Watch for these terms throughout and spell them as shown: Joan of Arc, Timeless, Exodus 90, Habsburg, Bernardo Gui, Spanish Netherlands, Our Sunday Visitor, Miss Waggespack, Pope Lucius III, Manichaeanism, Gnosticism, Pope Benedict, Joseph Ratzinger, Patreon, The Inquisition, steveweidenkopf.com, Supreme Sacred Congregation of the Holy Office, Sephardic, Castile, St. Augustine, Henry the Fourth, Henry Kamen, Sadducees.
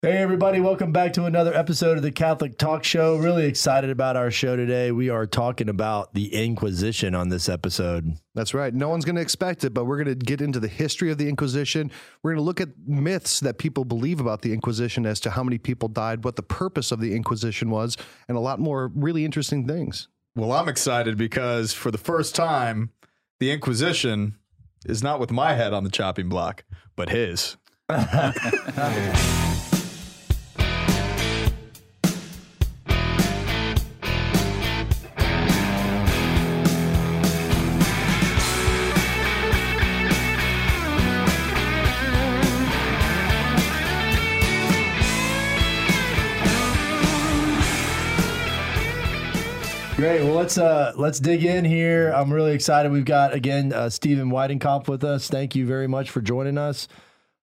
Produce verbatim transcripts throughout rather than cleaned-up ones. Hey everybody, welcome back to another episode of the Catholic Talk Show. Really excited about our show today. We are talking about the Inquisition on this episode. That's right. No one's going to expect it, but we're going to get into the history of the Inquisition. We're going to look at myths that people believe about the Inquisition as to how many people died, what the purpose of the Inquisition was, and a lot more really interesting things. Well, I'm excited because for the first time, the Inquisition is not with my head on the chopping block, but his. Great. Well, let's uh, let's dig in here. I'm really excited. We've got, again, uh, Stephen Weidenkopf with us. Thank you very much for joining us.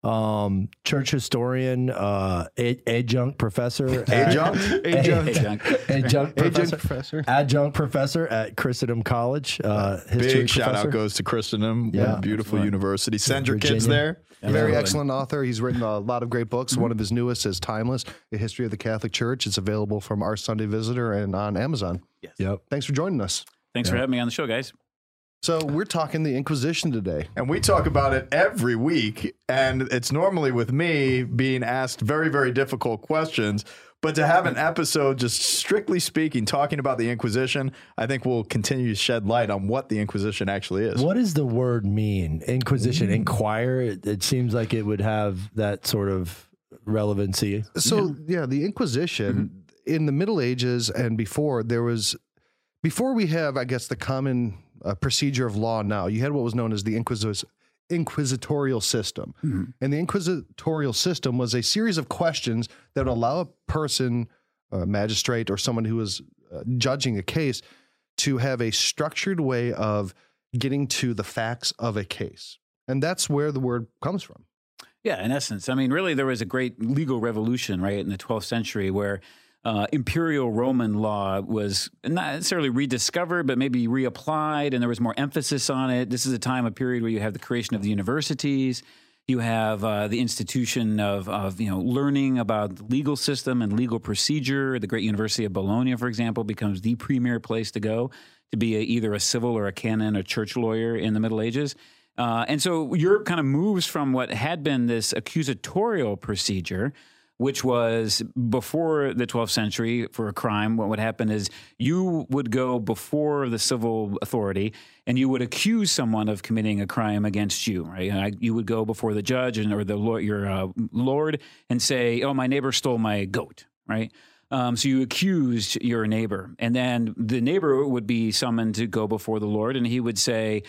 Um, church historian, uh, adjunct professor. Adjunct? Adjunct. Adjunct. Adjunct professor. Adjunct professor at Christendom College. Uh, Big shout out goes to Christendom. Yeah. Beautiful university. Send your kids there. Very excellent author. He's written a lot of great books. One of his newest is Timeless, A History of the Catholic Church. It's available from Our Sunday Visitor and on Amazon. Yes. Yep. Thanks for joining us. Thanks yeah. for having me on the show, guys. So we're talking the Inquisition today. And we talk about it every week. And it's normally with me being asked very, very difficult questions. But to have an episode just strictly speaking, talking about the Inquisition, I think we'll continue to shed light on what the Inquisition actually is. What does the word mean? Inquisition, mm-hmm. inquire? It, it seems like it would have that sort of relevancy. So, yeah, yeah the Inquisition... Mm-hmm. In the Middle Ages and before, there was, before we have, I guess, the common uh, procedure of law now, you had what was known as the Inquis inquisitorial system. Mm-hmm. And the inquisitorial system was a series of questions that would allow a person, a magistrate, or someone who was uh, judging a case to have a structured way of getting to the facts of a case. And that's where the word comes from. Yeah, in essence. I mean, really, there was a great legal revolution, right, in the twelfth century where Uh, imperial Roman law was not necessarily rediscovered, but maybe reapplied, and there was more emphasis on it. This is a time, a period where you have the creation of the universities, you have uh, the institution of, of you know learning about the legal system and legal procedure. The great University of Bologna, for example, becomes the premier place to go to be a, either a civil or a canon or church lawyer in the Middle Ages. Uh, and so Europe kind of moves from what had been this accusatorial procedure, which was before the twelfth century for a crime. What would happen is you would go before the civil authority and you would accuse someone of committing a crime against you, right? You would go before the judge and or the lord, your uh, lord and say, oh, my neighbor stole my goat, right? Um, so you accused your neighbor, and then the neighbor would be summoned to go before the Lord, and he would say,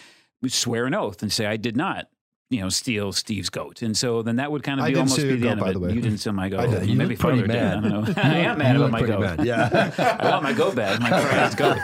swear an oath and say, I did not, you know, steal Steve's goat. And so then that would kind of be almost be the end of it. You didn't steal my goat. You maybe father did. I don't know. I am mad about my goat. Yeah. I want my goat back. My friend's goat.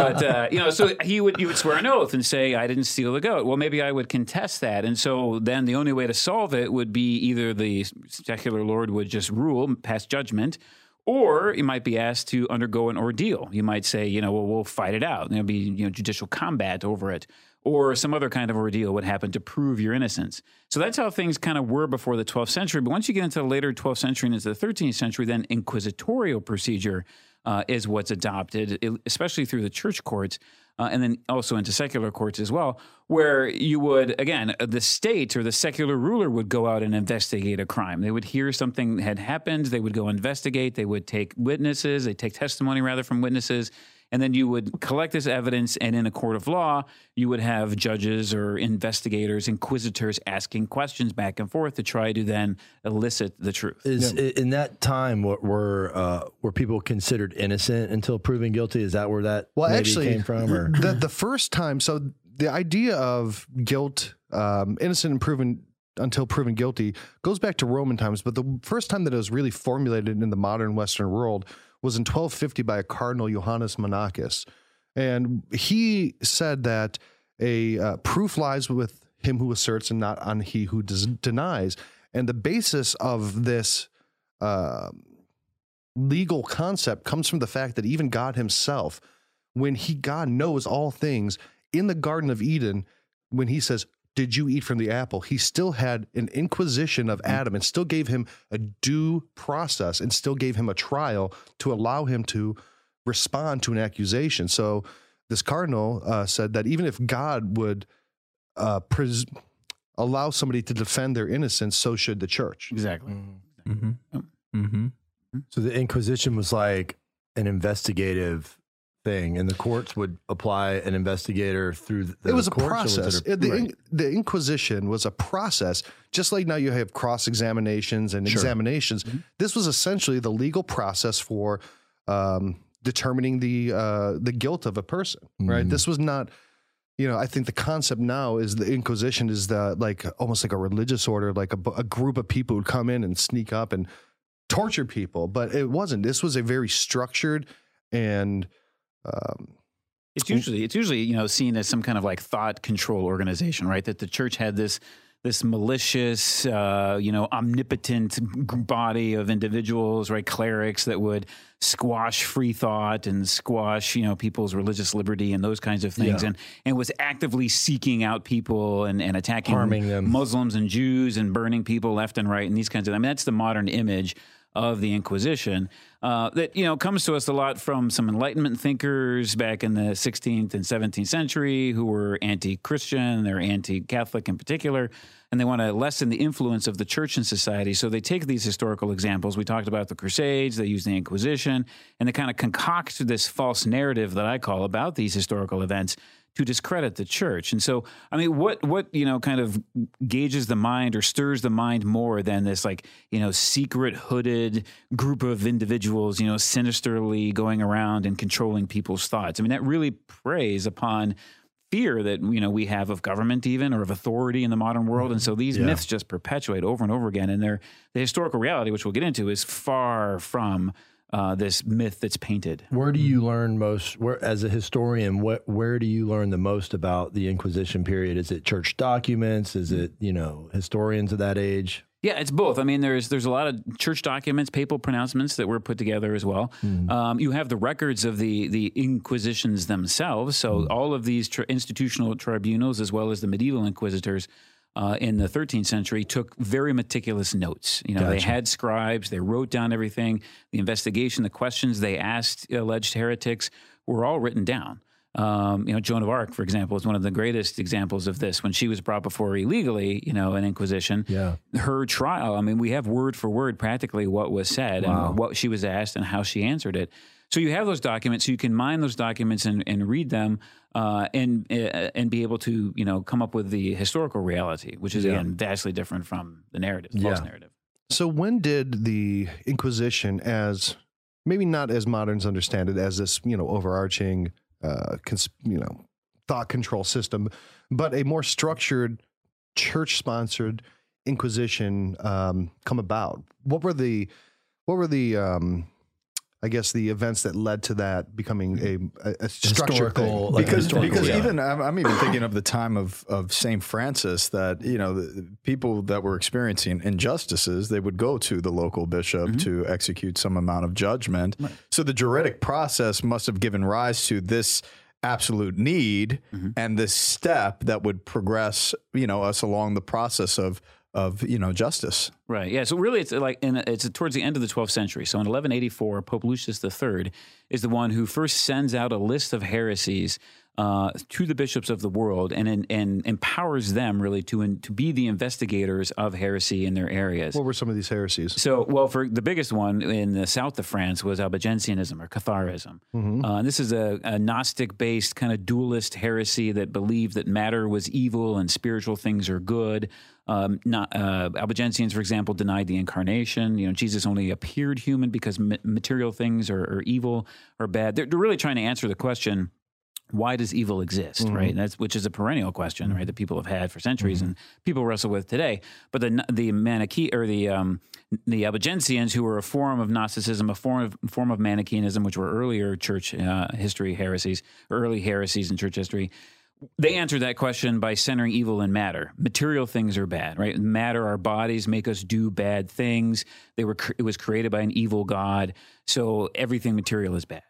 But, uh, you know, so he would, you would swear an oath and say, I didn't steal the goat. Well, maybe I would contest that. And so then the only way to solve it would be either the secular lord would just rule, pass judgment, or you might be asked to undergo an ordeal. You might say, you know, well, we'll fight it out. There'll be, you know, judicial combat over it, or some other kind of ordeal would happen to prove your innocence. So that's how things kind of were before the twelfth century. But once you get into the later twelfth century and into the thirteenth century, then inquisitorial procedure uh, is what's adopted, especially through the church courts, uh, and then also into secular courts as well, where you would, again, the state or the secular ruler would go out and investigate a crime. They would hear something had happened. They would go investigate. They would take witnesses. They take testimony, rather, from witnesses. And then you would collect this evidence, and in a court of law, you would have judges or investigators, inquisitors asking questions back and forth to try to then elicit the truth. Is yeah. in that time what were uh, were people considered innocent until proven guilty? Is that where that well, maybe actually, came from? Or? The, the first time, so the idea of guilt, um, innocent and proven until proven guilty, goes back to Roman times. But the first time that it was really formulated in the modern Western world was in twelve fifty by a Cardinal Johannes Monachus. And he said that a uh, proof lies with him who asserts and not on he who des denies. And the basis of this uh, legal concept comes from the fact that even God himself, when he, God knows all things, in the Garden of Eden, when he says, did you eat from the apple? He still had an inquisition of Adam and still gave him a due process and still gave him a trial to allow him to respond to an accusation. So this cardinal uh, said that even if God would uh, pres- allow somebody to defend their innocence, so should the church. Exactly. Mm-hmm. Mm-hmm. So the Inquisition was like an investigative thing, and the courts would apply an investigator through the It was a process. It, the, right. in, the Inquisition was a process, just like now you have cross-examinations and sure. examinations. Mm-hmm. This was essentially the legal process for um, determining the uh, the guilt of a person, right? Mm-hmm. This was not, you know, I think the concept now is the Inquisition is the like almost like a religious order, like a, a group of people would come in and sneak up and torture people, but it wasn't. This was a very structured and Um, it's usually, it's usually, you know, seen as some kind of like thought control organization, right? That the church had this, this malicious, uh, you know, omnipotent body of individuals, right? Clerics that would squash free thought and squash, you know, people's religious liberty and those kinds of things. Yeah. And, and was actively seeking out people and, and attacking harming them. Muslims and Jews and burning people left and right and these kinds of, I mean, that's the modern image of the Inquisition, uh, that, you know, comes to us a lot from some Enlightenment thinkers back in the sixteenth and seventeenth century who were anti-Christian, they're anti-Catholic in particular, and they want to lessen the influence of the church in society. So they take these historical examples. We talked about the Crusades, they use the Inquisition, and they kind of concoct this false narrative that I call about these historical events to discredit the church. And so, I mean, what, what, you know, kind of gauges the mind or stirs the mind more than this, like, you know, secret hooded group of individuals, you know, sinisterly going around and controlling people's thoughts? I mean, that really preys upon fear that, you know, we have of government even, or of authority in the modern world. And so these yeah. myths just perpetuate over and over again. And they're, the historical reality, which we'll get into, is far from Uh, this myth that's painted. Where do you learn most, where, as a historian, what, where do you learn the most about the Inquisition period? Is it church documents? Is it, you know, historians of that age? Yeah, it's both. I mean, there's there's a lot of church documents, papal pronouncements that were put together as well. Mm. Um, you have the records of the the Inquisitions themselves. So mm. all of these tri- institutional tribunals, as well as the medieval inquisitors, Uh, in the thirteenth century, took very meticulous notes. You know, gotcha. They had scribes, they wrote down everything. The investigation, the questions they asked alleged heretics were all written down. Um, you know, Joan of Arc, for example, is one of the greatest examples of this. When she was brought before illegally, you know, an Inquisition, yeah. her trial, I mean, we have word for word practically what was said wow. and what she was asked and how she answered it. So you have those documents, so you can mine those documents and, and read them uh, and and be able to, you know, come up with the historical reality, which is, yeah. again, vastly different from the narrative, the yeah. false narrative. So when did the Inquisition, as maybe not as moderns understand it, as this, you know, overarching, uh, cons- you know, thought control system, but a more structured, church-sponsored Inquisition um, come about? What were the, what were the... Um, I guess the events that led to that becoming a, a historical, like because, historical, because yeah. even I'm, I'm even thinking of the time of, of Saint Francis, that, you know, the, the people that were experiencing injustices, they would go to the local bishop mm-hmm. to execute some amount of judgment. Right. So the juridic process must have given rise to this absolute need mm-hmm. and this step that would progress, you know, us along the process of of, you know, justice. Right. Yeah. So really it's like, in, it's towards the end of the twelfth century. So in eleven eighty-four, Pope Lucius the third is the one who first sends out a list of heresies uh, to the bishops of the world and and, and empowers them really to in, to be the investigators of heresy in their areas. What were some of these heresies? So, well, for the biggest one in the south of France was Albigensianism or Catharism. Mm-hmm. Uh, and this is a, a Gnostic-based kind of dualist heresy that believed that matter was evil and spiritual things are good. Um, not, uh, Albigensians, for example, denied the incarnation. You know, Jesus only appeared human because ma- material things are, are evil or bad. They're, they're really trying to answer the question, why does evil exist, mm-hmm. right? And that's, which is a perennial question, right, that people have had for centuries mm-hmm. and people wrestle with today. But the the Manichae or the um, the Albigensians, who were a form of Gnosticism, a form of form of Manichaeanism, which were earlier church uh, history heresies, early heresies in church history. They answered that question by centering evil in matter. Material things are bad, right? Matter, our bodies make us do bad things. They were, it was created by an evil God, so everything material is bad.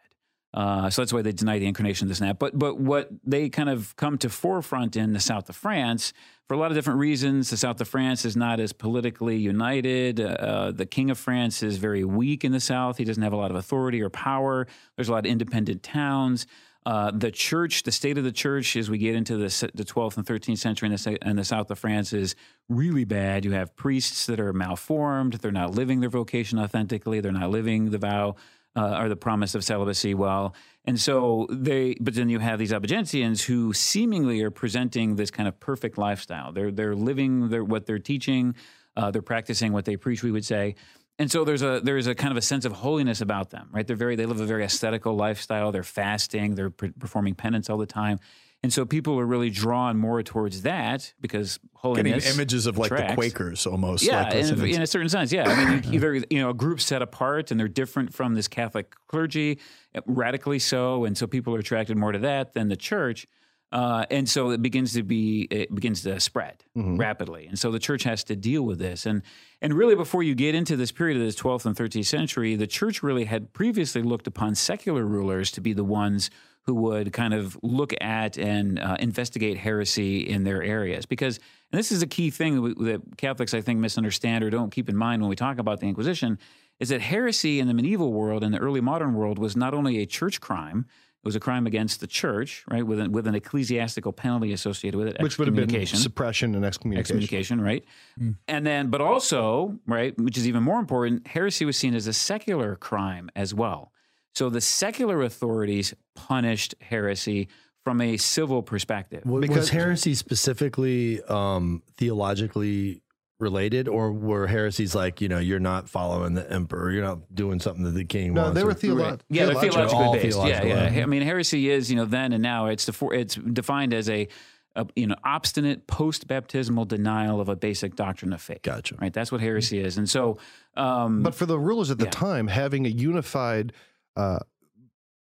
Uh, so that's why they deny the incarnation, this and that. But but what they kind of come to forefront in the south of France, for a lot of different reasons, the south of France is not as politically united. Uh, the king of France is very weak in the south. He doesn't have a lot of authority or power. There's a lot of independent towns. Uh, the church, the state of the church, as we get into the, the twelfth and thirteenth century in the, in the south of France, is really bad. You have priests that are malformed. They're not living their vocation authentically. They're not living the vow Uh, or the promise of celibacy well. And so they, but then you have these Albigensians who seemingly are presenting this kind of perfect lifestyle. They're, they're living their, what they're teaching. Uh, they're practicing what they preach, we would say. And so there's a, there's a kind of a sense of holiness about them, right? They're very, they live a very ascetical lifestyle. They're fasting, they're pre- performing penance all the time. And so people are really drawn more towards that because holiness. Getting images of like attracts. The Quakers almost. Yeah, like in, in a certain sense, yeah. I mean, either, you know, a group set apart and they're different from this Catholic clergy, radically so, and so people are attracted more to that than the church. Uh, and so it begins to be, it begins to spread mm-hmm. rapidly. And so the church has to deal with this. And and really before you get into this period of this twelfth and thirteenth century, the church really had previously looked upon secular rulers to be the ones who would kind of look at and uh, investigate heresy in their areas. Because, and this is a key thing that, we, that Catholics, I think, misunderstand or don't keep in mind when we talk about the Inquisition, is that heresy in the medieval world and the early modern world was not only a church crime, it was a crime against the church, right, with an, with an ecclesiastical penalty associated with it. Which would have been suppression and excommunication. Excommunication, right. Mm. And then, but also, right, which is even more important, heresy was seen as a secular crime as well. So the secular authorities punished heresy from a civil perspective. Because was heresy specifically um, theologically related, or were heresies like, you know, you're not following the emperor, you're not doing something that the king no, wants? No, they were theolo- right. yeah, theological. They're theologically based. Theological. Yeah, yeah. I mean, heresy is, you know, then and now it's the it's defined as a, a you know obstinate post-baptismal denial of a basic doctrine of faith. Gotcha. Right. That's what heresy is, and so. Um, but for the rulers at the yeah. time, having a unified Uh,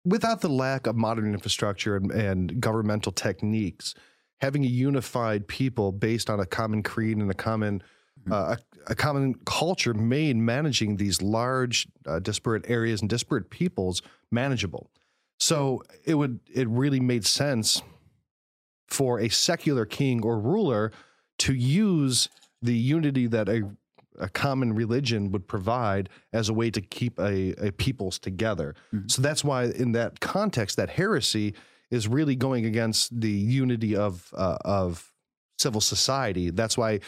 without the lack of modern infrastructure and, and governmental techniques, having a unified people based on a common creed and a common uh, a, a common culture made managing these large uh, disparate areas and disparate peoples manageable. So it would it really made sense for a secular king or ruler to use the unity that a a common religion would provide as a way to keep a, a peoples together. Mm-hmm. So that's why in that context, that heresy is really going against the unity of, uh, of civil society. That's why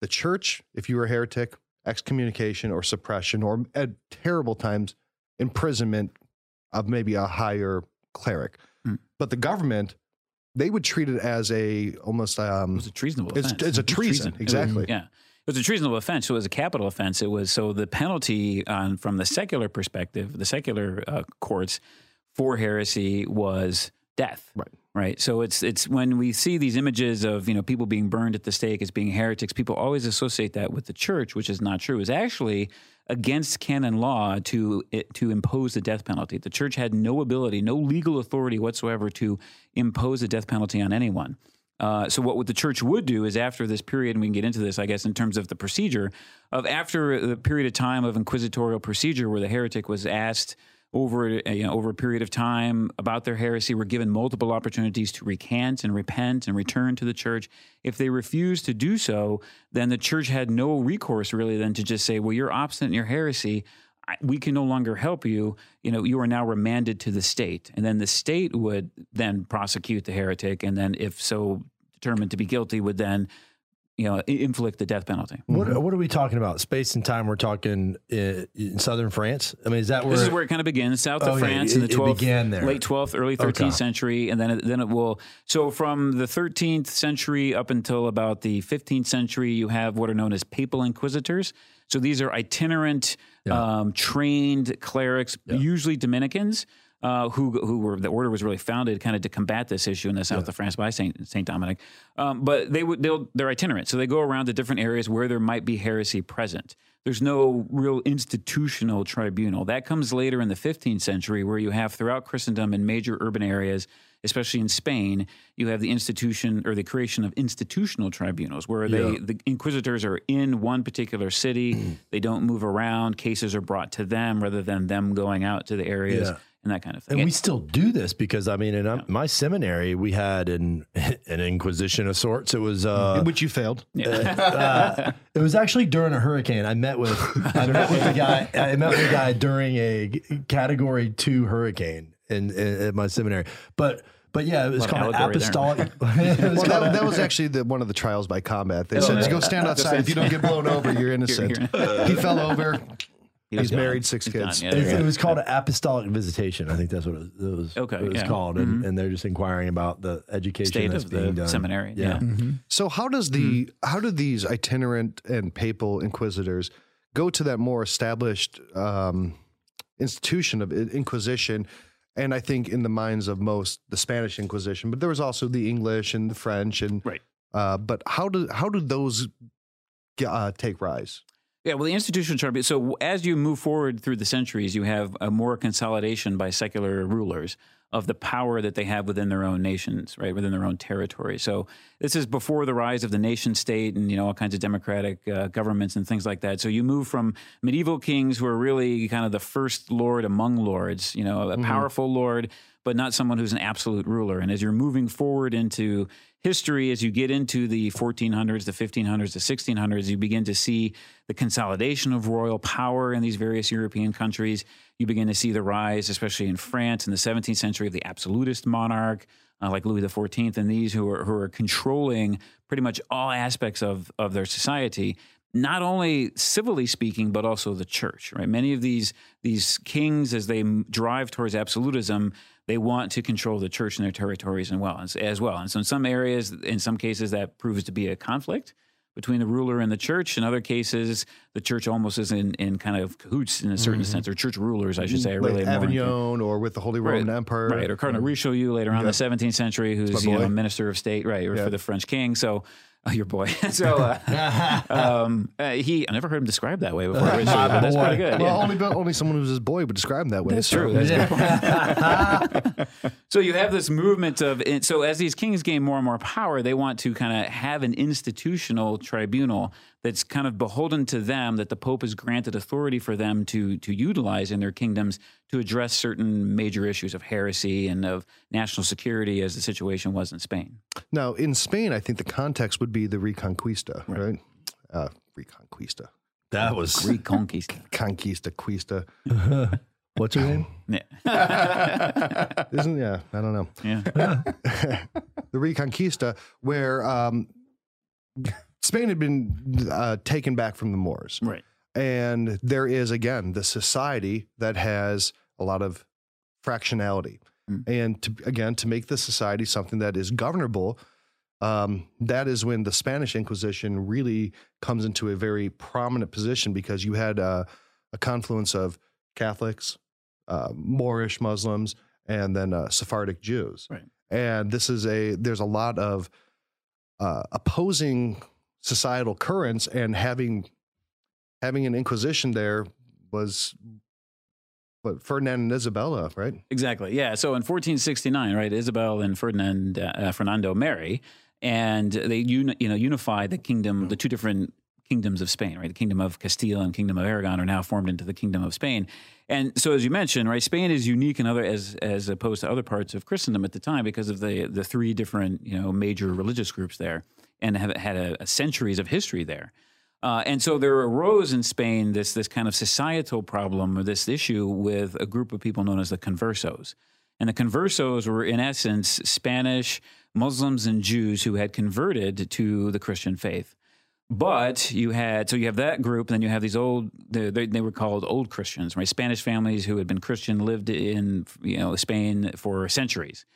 the church, if you were a heretic, excommunication or suppression, or at terrible times, imprisonment of maybe a higher cleric, mm-hmm. but the government, they would treat it as a, almost, um, it was a treasonable it's, offense. It's a treason. treason. Exactly. It was, yeah. It was a treasonable offense. So it was a capital offense. It was so the penalty on, from the secular perspective, the secular uh, courts for heresy was death. Right. Right. So it's it's when we see these images of you know people being burned at the stake as being heretics, people always associate that with the church, which is not true. It's actually against canon law to it, to impose the death penalty. The church had no ability, no legal authority whatsoever to impose a death penalty on anyone. Uh, so what, what the church would do is after this period, and we can get into this, I guess, in terms of the procedure, of after the period of time of inquisitorial procedure where the heretic was asked over, you know, over a period of time about their heresy, were given multiple opportunities to recant and repent and return to the church. If they refused to do so, then the church had no recourse really than to just say, well, you're obstinate in your heresy. We can no longer help you. You know, you are now remanded to the state. And then the state would then prosecute the heretic. And then if so determined to be guilty would then, you know, inflict the death penalty. What, what are we talking about? Space and time we're talking in, in southern France? I mean, is that where... This is where it kind of begins, south of oh, France yeah, it, in the twelfth, late twelfth, early thirteenth okay. century. And then it, then it will... So from the thirteenth century up until about the fifteenth century, you have what are known as papal inquisitors. So these are itinerant, yeah. um, trained clerics, yeah. usually Dominicans, uh, who who were the order was really founded kind of to combat this issue in the south yeah. of France by Saint Dominic. Um, but they would they'll, they're itinerant, so they go around to different areas where there might be heresy present. There's no real institutional tribunal that comes later in the fifteenth century, where you have throughout Christendom in major urban areas, especially in Spain, you have the institution or the creation of institutional tribunals where they, yeah. the inquisitors are in one particular city. They don't move around. Cases are brought to them rather than them going out to the areas. Yeah. and that kind of thing. And we still do this because, I mean, in yeah. my seminary, we had an an inquisition of sorts. It was... Uh, in which you failed. Yeah. Uh, uh, it was actually during a hurricane. I met with I met with a guy I met with a guy during a Category two hurricane in, in at my seminary. But... But yeah, it was called apostolic. Well, that, that was actually the, one of the trials by combat. They oh, said, man. "Go stand outside. If you don't get blown over, you're innocent." Here, here. He fell over. He He's done. married, six He's kids. Yeah, it, it was called an apostolic visitation. I think that's what it was. It was, okay, it was yeah. called, and, mm-hmm. and they're just inquiring about the education State that's of being the done. Seminary. Yeah. yeah. Mm-hmm. So how does the mm-hmm. how do these itinerant and papal inquisitors go to that more established um, institution of inquisition? And I think in the minds of most, the Spanish Inquisition, but there was also the English and the French, and right. Uh, but how do how do those uh, take rise? Yeah, well, the institutional chart. So as you move forward through the centuries, you have a more consolidation by secular rulers of the power that they have within their own nations, right, within their own territory. So this is before the rise of the nation state and, you know, all kinds of democratic uh, governments and things like that. So you move from medieval kings who are really kind of the first lord among lords, you know, a mm-hmm. powerful lord, but not someone who's an absolute ruler. And as you're moving forward into history, as you get into the fourteen hundreds, the fifteen hundreds, the sixteen hundreds, you begin to see the consolidation of royal power in these various European countries. You begin to see the rise, especially in France in the seventeenth century, of the absolutist monarch, uh, like Louis the fourteenth, and these who are, who are controlling pretty much all aspects of, of their society, not only civilly speaking, but also the church, right? Many of these, these kings, as they drive towards absolutism, they want to control the church in their territories and well as well. And so in some areas, in some cases, that proves to be a conflict between the ruler and the church. In other cases, the church almost is in, in kind of cahoots in a certain mm-hmm. sense, or church rulers, I should say. Like really Avignon or with the Holy Roman right, Empire. Right, or Cardinal mm-hmm. Richelieu later on yeah. in the seventeenth century, who's you know, minister of state, right, or yeah. for the French king. So... Oh, your boy. so uh, um, uh, he, I never heard him described that way before. But that's pretty good. Well, yeah. only, only someone who's his boy would describe him that way. That's so. true. That's yeah. So you have this movement of, so as these kings gain more and more power, they want to kind of have an institutional tribunal that's kind of beholden to them, that the Pope has granted authority for them to to utilize in their kingdoms to address certain major issues of heresy and of national security, as the situation was in Spain. Now, in Spain, I think the context would be the Reconquista, right? right? Uh, Reconquista. That was... Reconquista. Conquista, Quista. What's your name? Yeah. Isn't, yeah, I don't know. Yeah. The Reconquista, where... Um, Spain had been uh, taken back from the Moors. Right. And there is, again, the society that has a lot of fractionality. Mm. And to, again, to make the society something that is governable, um, that is when the Spanish Inquisition really comes into a very prominent position, because you had uh, a confluence of Catholics, uh, Moorish Muslims, and then uh, Sephardic Jews. Right. And this is a, there's a lot of uh, opposing societal currents, and having having an inquisition there was what Ferdinand and Isabella, right? Exactly, yeah. So in fourteen sixty-nine, right, Isabel and Ferdinand uh, Fernando marry, and they un you know unify the kingdom, the two different kingdoms of Spain, right? The kingdom of Castile and kingdom of Aragon are now formed into the kingdom of Spain. And so, as you mentioned, right, Spain is unique in other as as opposed to other parts of Christendom at the time, because of the the three different you know major religious groups there, and have had a, a centuries of history there. Uh, and so there arose in Spain this this kind of societal problem, or this issue with a group of people known as the conversos. And the conversos were, in essence, Spanish Muslims and Jews who had converted to the Christian faith. But you had, so you have that group, and then you have these old, they, they were called old Christians, right? Spanish families who had been Christian, lived in you know Spain for centuries.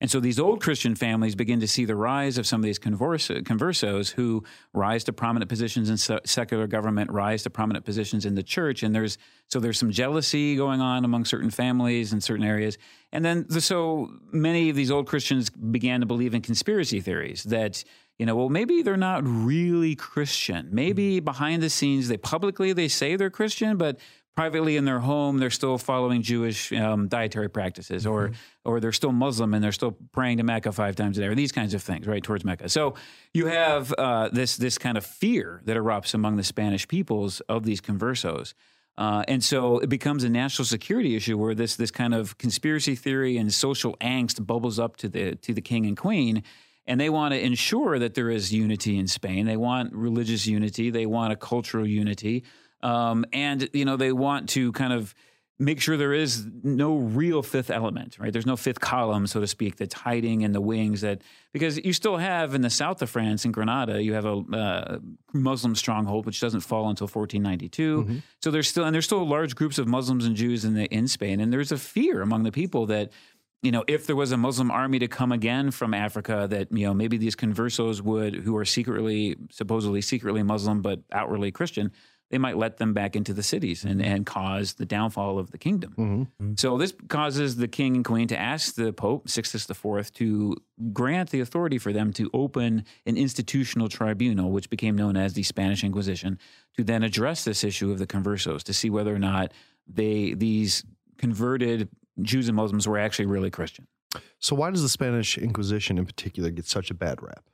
And so these old Christian families begin to see the rise of some of these conversos who rise to prominent positions in secular government, rise to prominent positions in the church. And there's so there's some jealousy going on among certain families in certain areas. And then the, so many of these old Christians began to believe in conspiracy theories that, you know, well, maybe they're not really Christian. Maybe behind the scenes, they publicly, they say they're Christian, but privately in their home, they're still following Jewish um, dietary practices, or mm-hmm. or they're still Muslim and they're still praying to Mecca five times a day, or these kinds of things, right, towards Mecca. So you have uh, this this kind of fear that erupts among the Spanish peoples of these conversos. Uh, and so it becomes a national security issue where this this kind of conspiracy theory and social angst bubbles up to the to the king and queen, and they want to ensure that there is unity in Spain. They want religious unity. They want a cultural unity, um, and you know they want to kind of make sure there is no real fifth element, right? There's no fifth column, so to speak, that's hiding in the wings. That because you still have in the south of France, in Granada, you have a uh, Muslim stronghold which doesn't fall until fourteen ninety-two. Mm-hmm. So there's still and there's still large groups of Muslims and Jews in the in Spain, and there's a fear among the people that you know if there was a Muslim army to come again from Africa, that you know maybe these conversos would, who are secretly supposedly secretly Muslim but outwardly Christian, they might let them back into the cities and, and cause the downfall of the kingdom. Mm-hmm. So this causes the king and queen to ask the Pope, Sixtus the Fourth, to grant the authority for them to open an institutional tribunal, which became known as the Spanish Inquisition, to then address this issue of the conversos, to see whether or not they these converted Jews and Muslims were actually really Christian. So why does the Spanish Inquisition in particular get such a bad rap?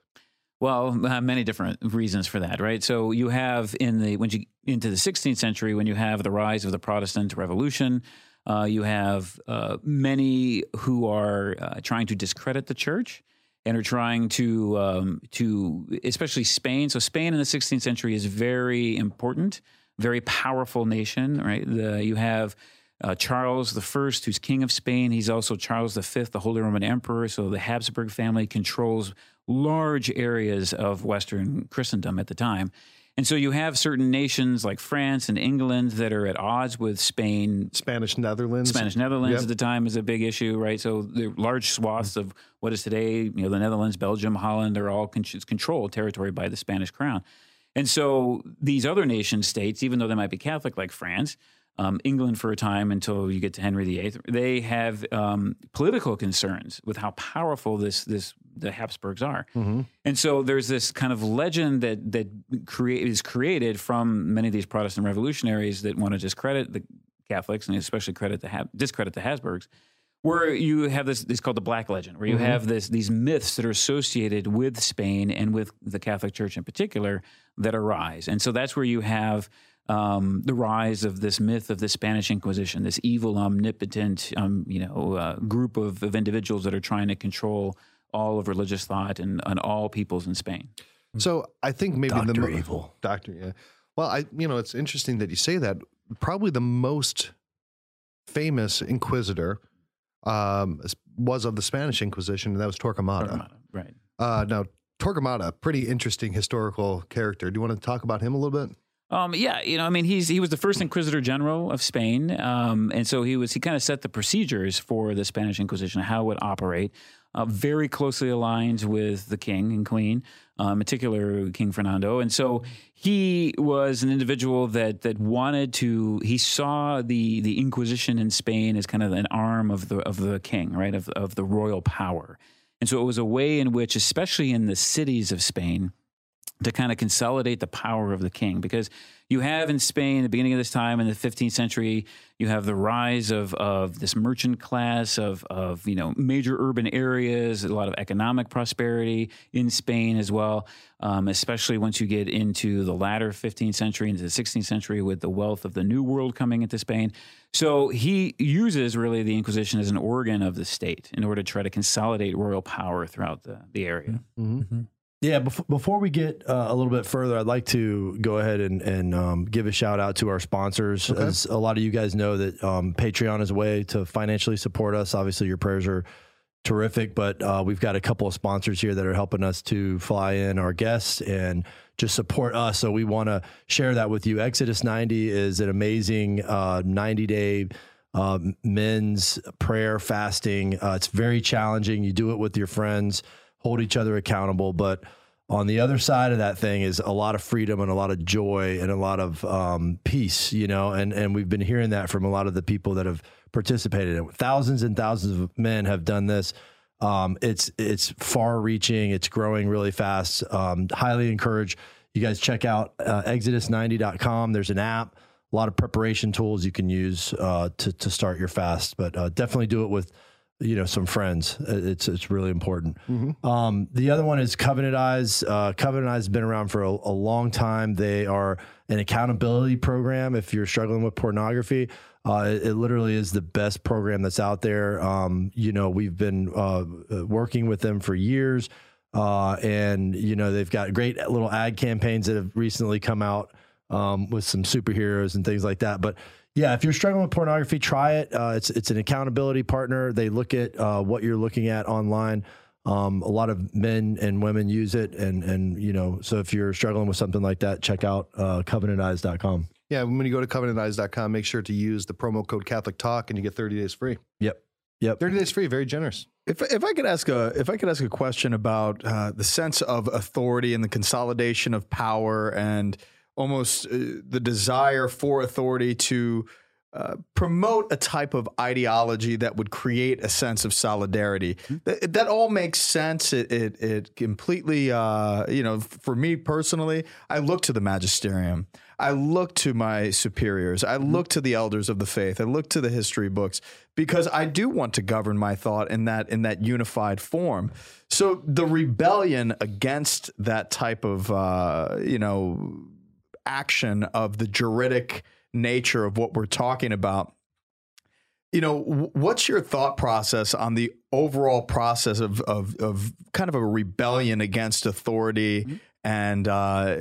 Well, uh, many different reasons for that, right? So you have in the when you into the sixteenth century, when you have the rise of the Protestant Revolution, uh, you have uh, many who are uh, trying to discredit the church and are trying to um, to especially Spain. So Spain in the sixteenth century is very important, very powerful nation, right? The, you have uh, Charles the First, who's king of Spain. He's also Charles the Fifth, the Holy Roman Emperor. So the Habsburg family controls large areas of Western Christendom at the time. And so you have certain nations like France and England that are at odds with Spain. Spanish Netherlands. Spanish Netherlands yep. at the time is a big issue, right? So the large swaths of what is today, you know, the Netherlands, Belgium, Holland, are all con- controlled territory by the Spanish crown. And so these other nation states, even though they might be Catholic like France, Um, England for a time until you get to Henry the Eighth, they have um, political concerns with how powerful this this the Habsburgs are. Mm-hmm. And so there's this kind of legend that that create, is created from many of these Protestant revolutionaries that want to discredit the Catholics and especially credit the Hab- discredit the Habsburgs, where you have this, it's called the Black Legend, where you mm-hmm. have this these myths that are associated with Spain and with the Catholic Church in particular that arise. And so that's where you have Um, the rise of this myth of the Spanish Inquisition, this evil, omnipotent, um, you know, uh, group of, of individuals that are trying to control all of religious thought and, and all peoples in Spain. So I think maybe Doctor the mo- Evil Doctor, yeah. Well, I you know, it's interesting that you say that. Probably the most famous inquisitor um, was of the Spanish Inquisition, and that was Torquemada. Torquemada, right? Uh, now Torquemada, pretty interesting historical character. Do you want to talk about him a little bit? Um, yeah, you know, I mean, he's he was the first Inquisitor General of Spain, um, and so he was he kind of set the procedures for the Spanish Inquisition, how it would operate, uh, very closely aligned with the king and queen, um, in particular King Fernando, and so he was an individual that that wanted to. He saw the the Inquisition in Spain as kind of an arm of the of the king, right, of of the royal power, and so it was a way in which, especially in the cities of Spain, to kind of consolidate the power of the king. Because you have in Spain, at the beginning of this time, in the fifteenth century, you have the rise of of this merchant class, of, of you know major urban areas, a lot of economic prosperity in Spain as well, um, especially once you get into the latter fifteenth century, into the sixteenth century, with the wealth of the New World coming into Spain. So he uses, really, the Inquisition as an organ of the state in order to try to consolidate royal power throughout the, the area. Mm-hmm. Mm-hmm. Yeah, before we get uh, a little bit further, I'd like to go ahead and, and um, give a shout out to our sponsors. Okay. As a lot of you guys know that um, Patreon is a way to financially support us. Obviously, your prayers are terrific, but uh, we've got a couple of sponsors here that are helping us to fly in our guests and just support us. So we want to share that with you. Exodus ninety is an amazing uh, ninety-day uh, men's prayer fasting. Uh, it's very challenging. You do it with your friends. Hold each other accountable. But on the other side of that thing is a lot of freedom and a lot of joy and a lot of um, peace, you know, and, and we've been hearing that from a lot of the people that have participated in it. Thousands and thousands of men have done this. Um, it's, it's far reaching. It's growing really fast. Um, highly encourage you guys check out uh, exodus ninety dot com. There's an app, a lot of preparation tools you can use uh, to, to start your fast, but uh, definitely do it with you know, some friends. It's it's really important. Mm-hmm. Um, the other one is Covenant Eyes. Uh, Covenant Eyes has been around for a, a long time. They are an accountability program if you're struggling with pornography. Uh, it, it literally is the best program that's out there. Um, you know, we've been uh, working with them for years, uh, and, you know, they've got great little ad campaigns that have recently come out um, with some superheroes and things like that. But yeah, if you're struggling with pornography, try it. Uh, it's it's an accountability partner. They look at uh, what you're looking at online. Um, a lot of men and women use it, and and you know, so if you're struggling with something like that, check out uh, covenant eyes dot com. Yeah, when you go to covenant eyes dot com, make sure to use the promo code Catholic Talk, and you get thirty days free. Yep, yep, thirty days free. Very generous. If if I could ask a if I could ask a question about uh, the sense of authority and the consolidation of power and almost uh, the desire for authority to uh, promote a type of ideology that would create a sense of solidarity. That, that all makes sense. It, it, it completely, uh, you know, for me personally, I look to the magisterium. I look to my superiors. I look to the elders of the faith. I look to the history books because I do want to govern my thought in that in that unified form. So the rebellion against that type of, uh, you know, action of the juridic nature of what we're talking about. You know, what's your thought process on the overall process of of, of kind of a rebellion against authority? Mm-hmm. And uh,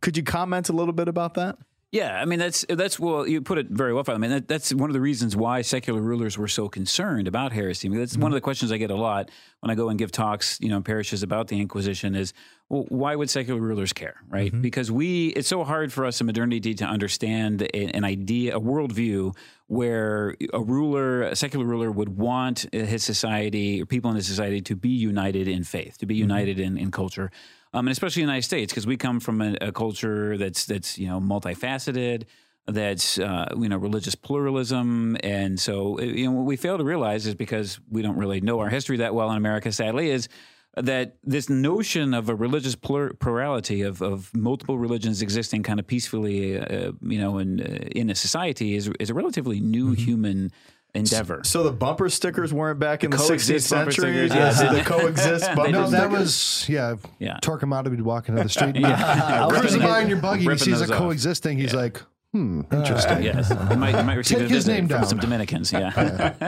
could you comment a little bit about that? Yeah, I mean, that's that's well, you put it very well. I mean, that, that's one of the reasons why secular rulers were so concerned about heresy. I mean, that's mm-hmm. one of the questions I get a lot when I go and give talks, you know, in parishes about the Inquisition is, well, why would secular rulers care, right? Mm-hmm. Because we, it's so hard for us in modernity to understand a, an idea, a worldview where a ruler, a secular ruler would want his society, or people in his society to be united in faith, to be united mm-hmm. in, in culture. Um, and especially in the United States, because we come from a, a culture that's that's you know multifaceted, that's uh, you know religious pluralism, and so you know what we fail to realize is because we don't really know our history that well in America. Sadly, is that this notion of a religious plur- plurality of of multiple religions existing kind of peacefully, uh, you know, in uh, in a society is is a relatively new mm-hmm. human endeavor. So, so the bumper stickers weren't back the in the sixteenth century. Yeah, uh, the coexist bumper no, that was yeah. yeah. Torquemada would be walking down the street, yeah. cruising by in your buggy, and he sees a off. coexist thing. He's yeah. like, hmm, interesting. Uh, yes, you might, you might receive Take a his name down. Some Dominicans. Yeah,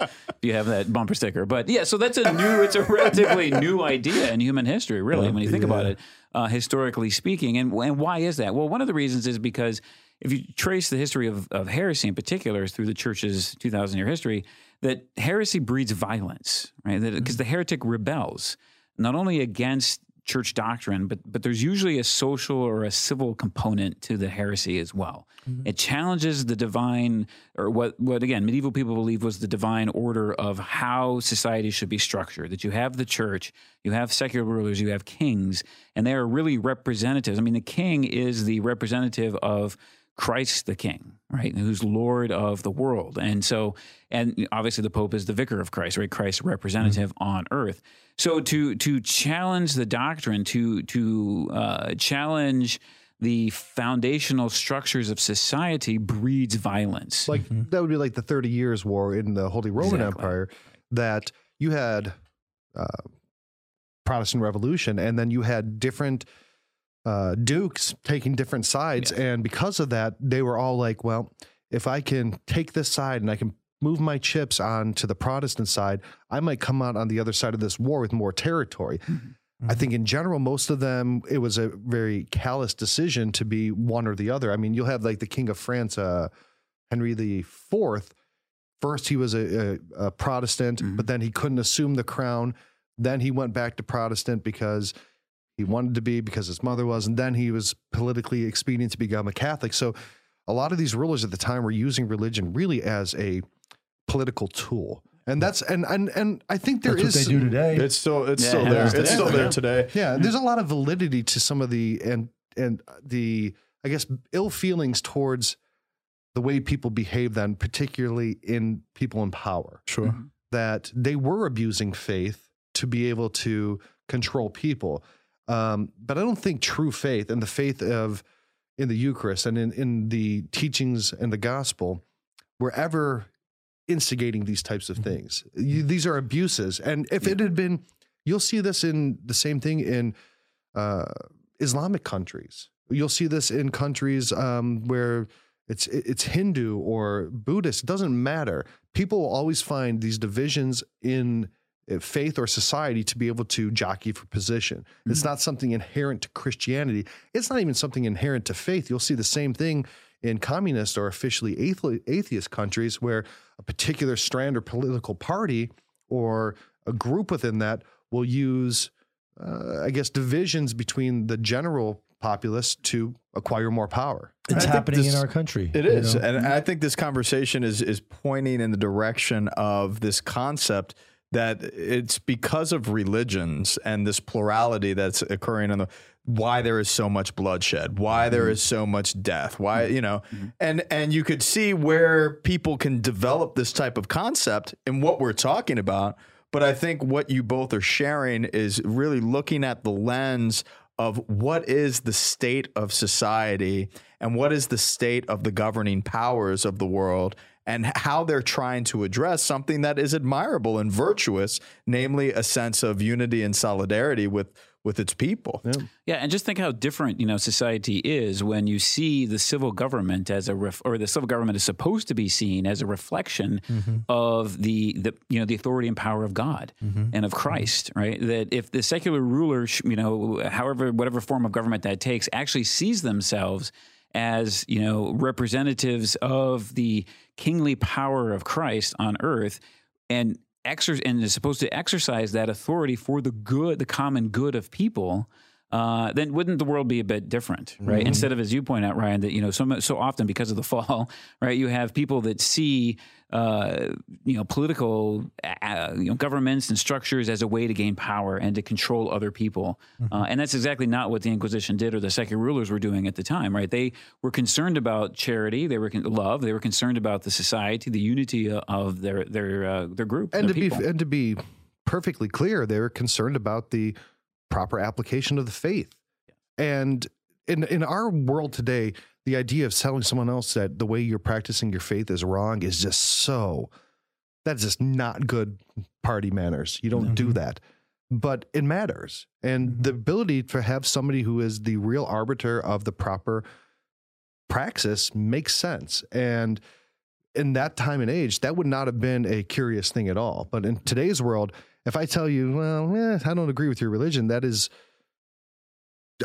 if you have that bumper sticker. But yeah, so that's a new. It's a relatively new idea in human history, really, yeah. when you think yeah. about it, uh, historically speaking. And and why is that? Well, one of the reasons is because if you trace the history of, of heresy in particular through the church's two thousand year history, that heresy breeds violence, right? Because mm-hmm. the heretic rebels not only against church doctrine, but but there's usually a social or a civil component to the heresy as well. Mm-hmm. It challenges the divine, or what, what again, medieval people believe was the divine order of how society should be structured, that you have the church, you have secular rulers, you have kings, and they are really representatives. I mean, the king is the representative of Christ the King, right, who's Lord of the world. And so, and obviously the Pope is the vicar of Christ, right, Christ's representative mm-hmm. on earth. So to to challenge the doctrine, to, to uh, challenge the foundational structures of society breeds violence. Like mm-hmm. that would be like the thirty years War in the Holy Roman exactly. Empire, that you had uh, Protestant Revolution, and then you had different Uh, dukes taking different sides. Yeah. And because of that, they were all like, well, if I can take this side and I can move my chips on to the Protestant side, I might come out on the other side of this war with more territory. Mm-hmm. I think in general, most of them, it was a very callous decision to be one or the other. I mean, you'll have like the King of France, uh, Henry the Fourth. First, he was a, a, a Protestant, mm-hmm. but then he couldn't assume the crown. Then he went back to Protestant because he wanted to be, because his mother was, and then he was politically expedient to become a Catholic. So a lot of these rulers at the time were using religion really as a political tool. And that's, and, and, and I think there that's is what they do today. It's still, it's yeah, still there. It's still there today. Yeah. There's a lot of validity to some of the, and, and the, I guess, ill feelings towards the way people behave then, particularly in people in power. Sure. Mm-hmm. That they were abusing faith to be able to control people. Um, but I don't think true faith and the faith of in the Eucharist and in, in the teachings and the gospel were ever instigating these types of things. You, these are abuses. And if yeah. it had been, you'll see this in the same thing in uh, Islamic countries. You'll see this in countries um, where it's it's Hindu or Buddhist. It doesn't matter. People will always find these divisions in faith or society to be able to jockey for position. Mm-hmm. It's not something inherent to Christianity. It's not even something inherent to faith. You'll see the same thing in communist or officially atheist countries where a particular strand or political party or a group within that will use, uh, I guess, divisions between the general populace to acquire more power. It's happening this, in our country. It is. You know? And I think this conversation is is pointing in the direction of this concept that it's because of religions and this plurality that's occurring on the why there is so much bloodshed, why there is so much death, why, you know, and, and you could see where people can develop this type of concept in what we're talking about. But I think what you both are sharing is really looking at the lens of what is the state of society and what is the state of the governing powers of the world and how they're trying to address something that is admirable and virtuous, namely a sense of unity and solidarity with with its people. Yeah. yeah, and just think how different, you know, society is when you see the civil government as a ref, or the civil government is supposed to be seen as a reflection mm-hmm. of the, the you know the authority and power of God mm-hmm. and of Christ, mm-hmm. right? That if the secular ruler, you know, however whatever form of government that takes, actually sees themselves as, you know, representatives of the kingly power of Christ on earth and Exer- and is supposed to exercise that authority for the good, the common good of people, uh, then wouldn't the world be a bit different, right? Mm-hmm. Instead of, as you point out, Ryan, that, you know, so, so often because of the fall, right, you have people that see, uh, you know, political uh, you know, governments and structures as a way to gain power and to control other people. Mm-hmm. Uh, and that's exactly not what the Inquisition did or the secular rulers were doing at the time, right? They were concerned about charity, they were con- love, they were concerned about the society, the unity of their their uh, their group. And, and their to people. be and to be perfectly clear, they were concerned about the proper application of the faith. Yeah. And in in our world today, the idea of telling someone else that the way you're practicing your faith is wrong is just so, that's just not good party manners. You don't mm-hmm. do that. But it matters. And mm-hmm. the ability to have somebody who is the real arbiter of the proper praxis makes sense. And in that time and age, that would not have been a curious thing at all. But in today's world, if I tell you, well, eh, I don't agree with your religion, that is,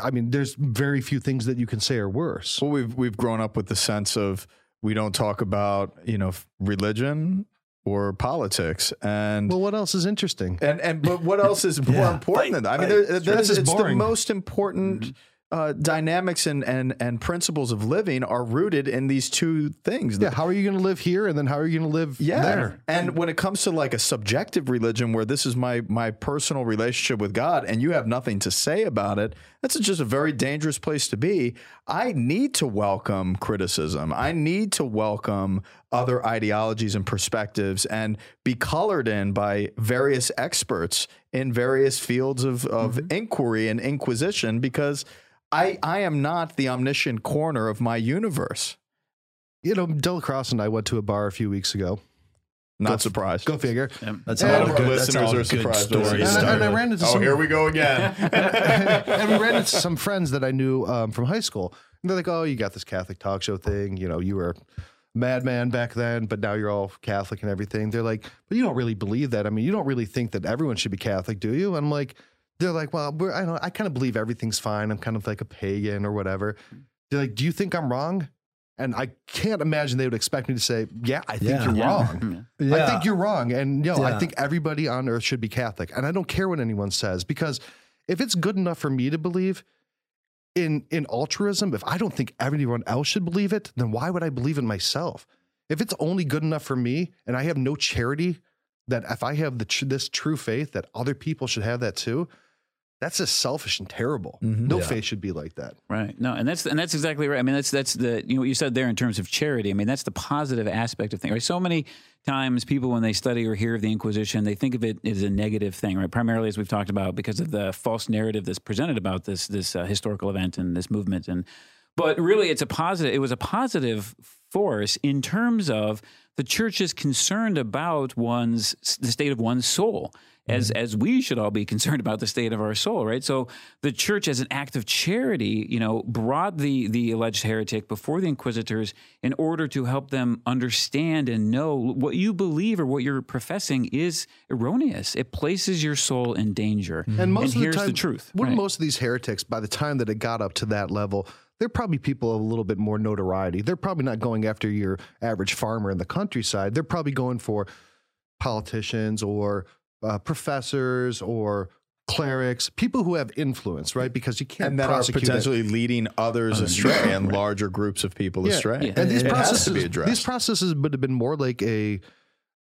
I mean, there's very few things that you can say are worse. Well, we've we've grown up with the sense of we don't talk about, you know, religion or politics. And well, what else is interesting? And and but what else is yeah. more important than that? I mean, there, that is, it's boring. The most important mm-hmm. uh, dynamics and and and principles of living are rooted in these two things. Yeah, the, how are you going to live here, and then how are you going to live yeah. there? And when it comes to like a subjective religion, where this is my my personal relationship with God, and you have nothing to say about it, that's just a very dangerous place to be. I need to welcome criticism. I need to welcome other ideologies and perspectives, and be colored in by various experts in various fields of of mm-hmm. inquiry and inquisition, because I, I am not the omniscient corner of my universe. You know, Delacrosse and I went to a bar a few weeks ago. Not go, surprised. Go figure. Yep. That's, and all the good, listeners that's all are surprised. Stories. And, and I ran into oh, some, here we go again. and, and, and we ran into some friends that I knew um, from high school. And they're like, oh, you got this Catholic talk show thing. You know, you were a madman back then, but now you're all Catholic and everything. They're like, but you don't really believe that. I mean, you don't really think that everyone should be Catholic, do you? And I'm like, they're like, well, we're, I don't, I kind of believe everything's fine. I'm kind of like a pagan or whatever. They're like, do you think I'm wrong? And I can't imagine they would expect me to say, yeah, I think yeah. you're yeah. wrong. Yeah. I think you're wrong. And you know, yeah. I think everybody on earth should be Catholic. And I don't care what anyone says, because if it's good enough for me to believe in, in altruism, if I don't think everyone else should believe it, then why would I believe in myself? If it's only good enough for me and I have no charity, that if I have the tr- this true faith that other people should have that too, that's just selfish and terrible. Mm-hmm. No yeah. faith should be like that. Right. No, and that's and that's exactly right. I mean, that's that's the you know what you said there in terms of charity. I mean, that's the positive aspect of things. Right? So many times people, when they study or hear of the Inquisition, they think of it as a negative thing, right? Primarily, as we've talked about, because of the false narrative that's presented about this this uh, historical event and this movement. And but really, it's a positive. It was a positive force in terms of the church is concerned about one's the state of one's soul, as mm-hmm. as we should all be concerned about the state of our soul, right? So the church, as an act of charity, you know, brought the the alleged heretic before the inquisitors in order to help them understand and know what you believe or what you're professing is erroneous. It places your soul in danger. Mm-hmm. And most and of here's the, time, the truth. Wouldn't right? most of these heretics, by the time that it got up to that level, they're probably people of a little bit more notoriety. They're probably not going after your average farmer in the countryside. They're probably going for politicians or uh, professors or clerics, people who have influence, right? Because you can't and that prosecute are potentially it. leading others um, astray yeah, and right. larger groups of people yeah, astray. Yeah. And these it processes, has to be addressed. These processes would have been more like a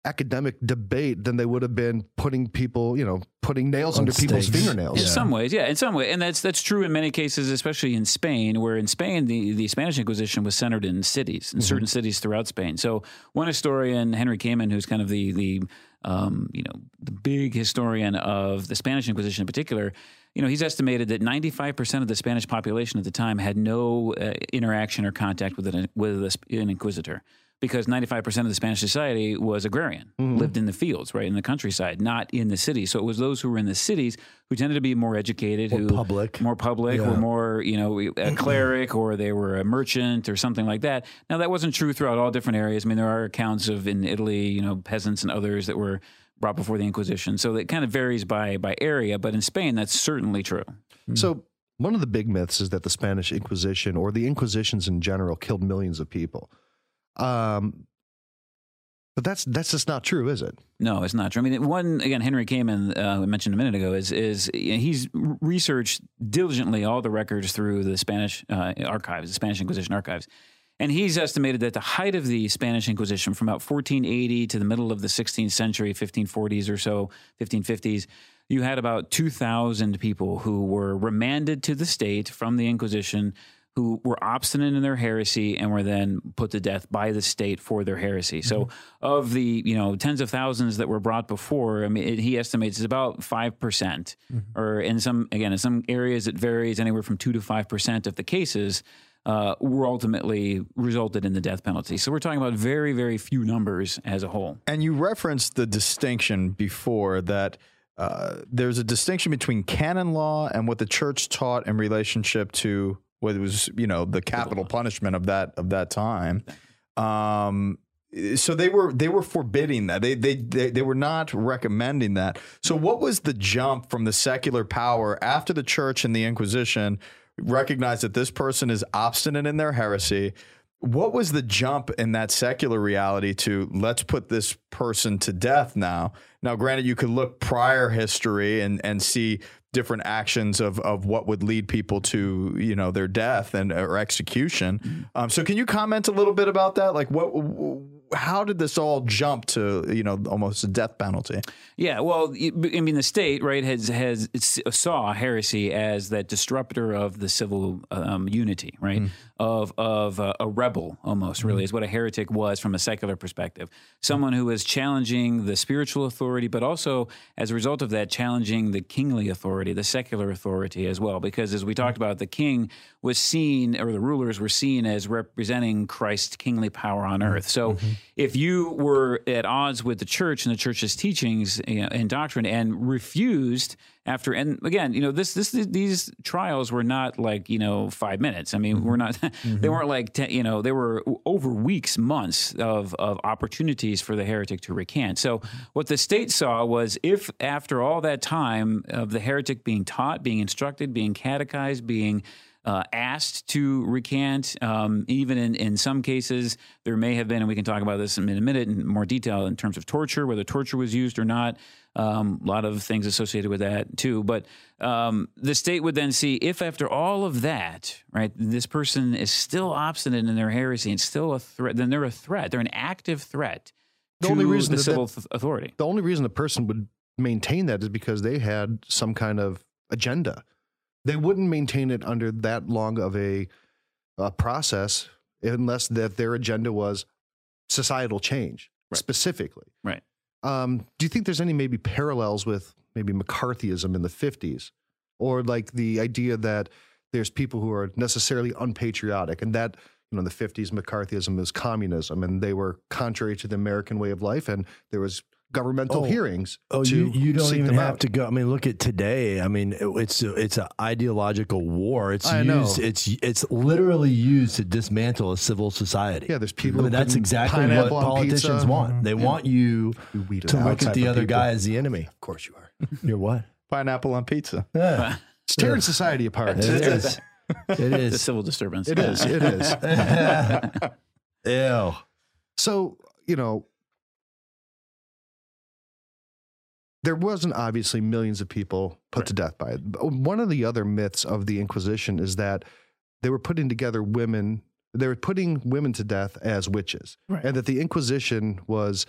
academic debate than they would have been putting people, you know, putting nails On under stakes. people's fingernails. In yeah. some ways, yeah, in some way. And that's that's true in many cases, especially in Spain, where in Spain, the, the Spanish Inquisition was centered in cities, in mm-hmm. certain cities throughout Spain. So one historian, Henry Kamen, who's kind of the, the um, you know, the big historian of the Spanish Inquisition in particular, you know, he's estimated that ninety-five percent of the Spanish population at the time had no uh, interaction or contact with an, with an inquisitor, because ninety-five percent of the Spanish society was agrarian, mm-hmm. lived in the fields, right, in the countryside, not in the city. So it was those who were in the cities who tended to be more educated, or who public. more public, yeah. or more, you know, a cleric, or they were a merchant or something like that. Now, that wasn't true throughout all different areas. I mean, there are accounts of in Italy, you know, peasants and others that were brought before the Inquisition. So it kind of varies by by area, but in Spain, that's certainly true. Mm-hmm. So one of the big myths is that the Spanish Inquisition, or the Inquisitions in general, killed millions of people. Um, but that's that's just not true, is it? No, it's not true. I mean, one again, Henry Kamen, uh, we mentioned a minute ago, is is he's researched diligently all the records through the Spanish uh, archives, the Spanish Inquisition archives, and he's estimated that the height of the Spanish Inquisition, from about fourteen eighty to the middle of the sixteenth century, fifteen forties or so, fifteen fifties. You had about two thousand people who were remanded to the state from the Inquisition, who were obstinate in their heresy and were then put to death by the state for their heresy. So mm-hmm. of the, you know, tens of thousands that were brought before, I mean, it, he estimates it's about five percent mm-hmm. or in some, again, in some areas it varies anywhere from two to five percent of the cases uh, were ultimately resulted in the death penalty. So we're talking about very, very few numbers as a whole. And you referenced the distinction before that uh, there's a distinction between canon law and what the church taught in relationship to Well, it was, you know, the capital punishment of that of that time. Um, so they were they were forbidding that. They, they they they were not recommending that. So what was the jump from the secular power after the church and the Inquisition recognized that this person is obstinate in their heresy? What was the jump in that secular reality to let's put this person to death now? Now, granted, you could look prior history and and see different actions of of what would lead people to, you know, their death and or execution. Um, so can you comment a little bit about that? Like, what, how did this all jump to, you know, almost a death penalty? Yeah, well, I mean, the state, right, has has saw heresy as that disruptor of the civil um, unity, right, mm. of of uh, a rebel almost, really, mm. is what a heretic was from a secular perspective. Someone who is challenging the spiritual authority, but also, as a result of that, challenging the kingly authority, the secular authority as well, because as we talked about, the king was seen, or the rulers were seen as representing Christ's kingly power on earth. So mm-hmm. if you were at odds with the church and the church's teachings and doctrine and refused after, and again, you know, this, this, these trials were not like, you know, five minutes. I mean, mm-hmm. we're not, mm-hmm. they weren't like, ten, you know, they were over weeks, months of, of opportunities for the heretic to recant. So what the state saw was if after all that time of the heretic being taught, being instructed, being catechized, being Uh, asked to recant, um, even in, in some cases, there may have been, and we can talk about this in a minute in more detail in terms of torture, whether torture was used or not, um, a lot of things associated with that too. But um, the state would then see if after all of that, right, this person is still obstinate in their heresy and still a threat, then they're a threat. They're an active threat to the only reason the civil that, authority. The only reason a person would maintain that is because they had some kind of agenda. They wouldn't maintain it under that long of a, a process unless that their agenda was societal change, right. specifically. Right. Um, do you think there's any maybe parallels with maybe McCarthyism in the fifties, or like the idea that there's people who are necessarily unpatriotic and that you know, in the fifties, McCarthyism is communism, and they were contrary to the American way of life, and there was governmental oh, hearings. Oh, to you, you don't even have out. to go. I mean, look at today. I mean, it's a, it's an ideological war. It's I used. Know. It's it's literally used to dismantle a civil society. Yeah, there's people. I mean, that's exactly what politicians pizza. want. They yeah. want you we to look at the other people. guy as the enemy. Of course, you are. You're what? Pineapple on pizza. Yeah. It's tearing yeah. society apart. It is. It is the civil disturbance. It is. It is. Ew. So you know. There wasn't obviously millions of people put right. to death by it. One of the other myths of the Inquisition is that they were putting together women, they were putting women to death as witches, right. and that the Inquisition was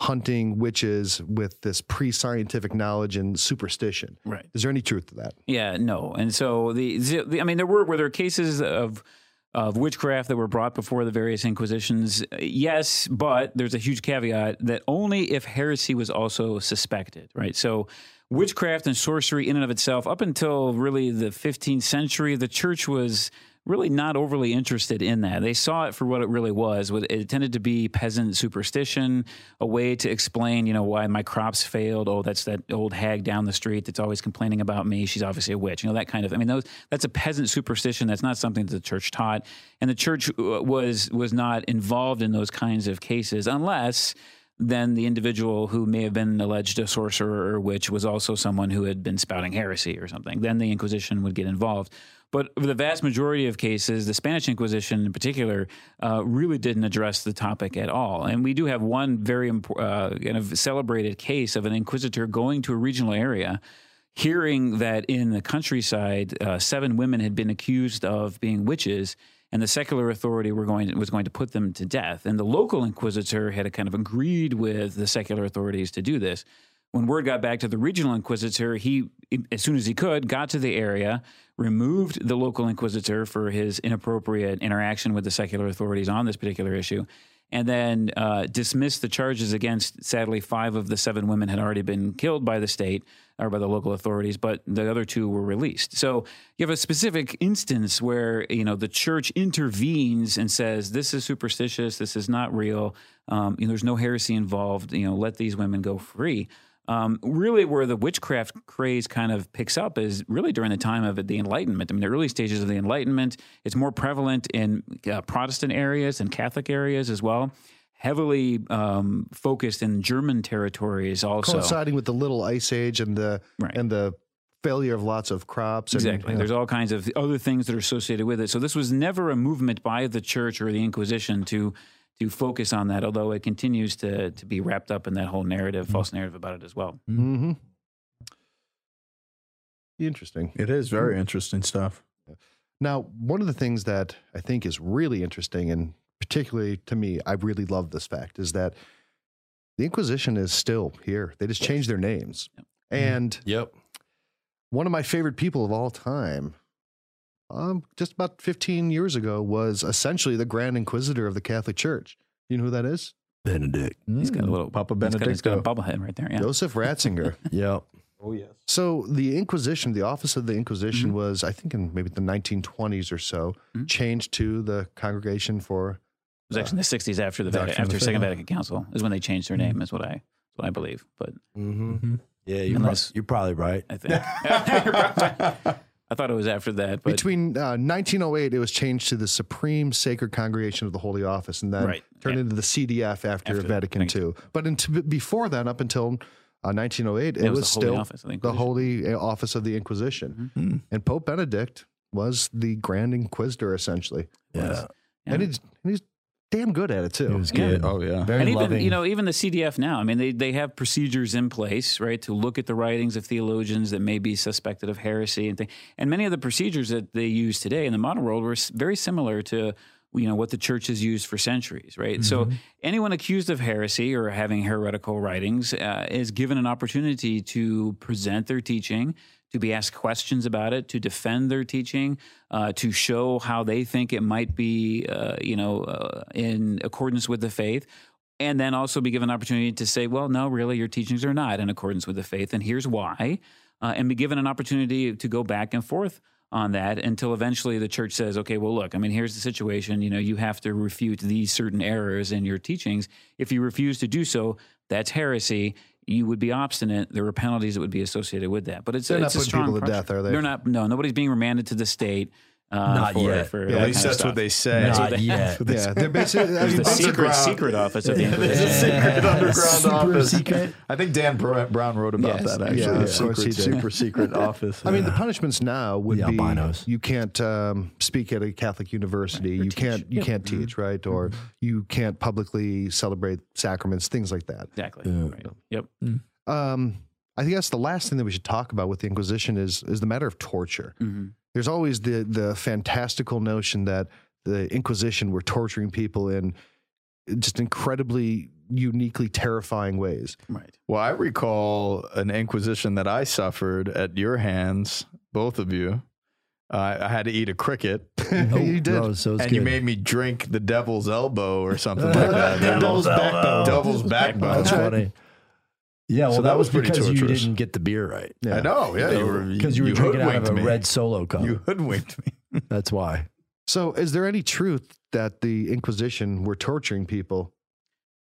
hunting witches with this pre-scientific knowledge and superstition. Right. Is there any truth to that? Yeah, no. And so, the, the I mean, there were, were there cases of... of witchcraft that were brought before the various inquisitions, yes, but there's a huge caveat that only if heresy was also suspected, right? So witchcraft and sorcery in and of itself, up until really the fifteenth century, the church was really not overly interested in that. They saw it for what it really was. It tended to be peasant superstition, a way to explain, you know, why my crops failed. Oh, that's that old hag down the street that's always complaining about me. She's obviously a witch. You know, that kind of, I mean, those, that's a peasant superstition. That's not something that the church taught. And the church was was not involved in those kinds of cases unless... then the individual who may have been alleged a sorcerer or witch was also someone who had been spouting heresy or something. Then the Inquisition would get involved. But for the vast majority of cases, the Spanish Inquisition in particular uh, really didn't address the topic at all. And we do have one very uh, kind of celebrated case of an inquisitor going to a regional area, hearing that in the countryside, uh, seven women had been accused of being witches, and the secular authority were going to, was going to put them to death. And the local inquisitor had kind of agreed with the secular authorities to do this. When word got back to the regional inquisitor, he, as soon as he could, got to the area, removed the local inquisitor for his inappropriate interaction with the secular authorities on this particular issue, and then uh, dismissed the charges against, sadly, five of the seven women had already been killed by the state or by the local authorities, but the other two were released. So you have a specific instance where, you know, the church intervenes and says, this is superstitious, this is not real, um, you know, there's no heresy involved, you know, let these women go free. Um, really where the witchcraft craze kind of picks up is really during the time of the Enlightenment. I mean, the early stages of the Enlightenment, it's more prevalent in uh, Protestant areas and Catholic areas as well. Heavily um, focused in German territories also. Coinciding with the Little Ice Age and the right. and the failure of lots of crops. And, exactly. You know. There's all kinds of other things that are associated with it. So this was never a movement by the church or the Inquisition to to focus on that, although it continues to to be wrapped up in that whole narrative, mm-hmm. false narrative about it as well. Mm-hmm. Interesting. It is very mm-hmm. interesting stuff. Now, one of the things that I think is really interesting, and particularly to me, I really love this fact, is that the Inquisition is still here. They just changed their names. Yep. And yep. one of my favorite people of all time, Um, just about fifteen years ago, was essentially the Grand Inquisitor of the Catholic Church. You know who that is? Benedict. He's got a little Papa Benedict. He's got, he's got a bobblehead right there. Yeah. Joseph Ratzinger. Yeah. Oh yes. So the Inquisition, the Office of the Inquisition, mm-hmm. was, I think, in maybe the nineteen twenties or so, mm-hmm. changed to the Congregation for. It was uh, actually in the sixties after the Vatican, after the Second Vatican Council is when they changed their name. Mm-hmm. Is what I is what I believe. But mm-hmm. Mm-hmm. yeah, you're, Unless, pro- you're probably right. I think. I thought it was after that. But Between uh, nineteen oh eight, it was changed to the Supreme Sacred Congregation of the Holy Office, and then right. turned yeah. into the C D F after, after Vatican two. But into, before then, up until uh, nineteen oh eight, it, it was, was the still Holy Office, the Holy Office of the Inquisition. Mm-hmm. And Pope Benedict was the Grand Inquisitor, essentially. Yeah. yeah. And he's, he's damn good at it, too. He was good. Yeah. Oh, yeah. Very and loving. Even, you know, even the C D F now, I mean, they, they have procedures in place, right, to look at the writings of theologians that may be suspected of heresy and things. And many of the procedures that they use today in the modern world were very similar to, you know, what the church has used for centuries, right? Mm-hmm. So anyone accused of heresy or having heretical writings uh, is given an opportunity to present their teaching, to be asked questions about it, to defend their teaching, uh, to show how they think it might be, uh, you know, uh, in accordance with the faith, and then also be given an opportunity to say, well, no, really, your teachings are not in accordance with the faith, and here's why, uh, and be given an opportunity to go back and forth on that until eventually the church says, okay, well, look, I mean, here's the situation. You know, you have to refute these certain errors in your teachings. If you refuse to do so, that's heresy. You would be obstinate. There were penalties that would be associated with that. But it's, it's a strong pressure. They're not putting people to death, are they? They're not. No, nobody's being remanded to the state. Uh, Not for, yet. For yeah, at least that's what they say. Not yet. Yeah, they're basically there's the secret, secret office at the end of the day. There's a secret underground office. Secret. I think Dan Brown wrote about yes. that actually. Yeah, yeah. Secret, super secret office. I mean, the punishments now would the be albinos. You can't um, speak at a Catholic university. Right, you teach. can't. You yeah. can't teach, right? Mm-hmm. Or you can't publicly celebrate sacraments, things like that. Exactly. Uh, right. Yep. Mm-hmm. Um, I guess the last thing that we should talk about with the Inquisition is is the matter of torture. Mm-hmm. There's always the the fantastical notion that the Inquisition were torturing people in just incredibly, uniquely terrifying ways. Right. Well, I recall an Inquisition that I suffered at your hands, both of you. Uh, I had to eat a cricket. Oh, you did. No, so and good. You made me drink the devil's elbow or something like that. The devil's backbone. Devil's backbone. That's funny. Yeah, well, so that, that was, was because torturous. You didn't get the beer right. Yeah. I know, yeah. Because you, you, you were you drinking out of a me. red Solo cup. You hoodwinked me. That's why. So is there any truth that the Inquisition were torturing people?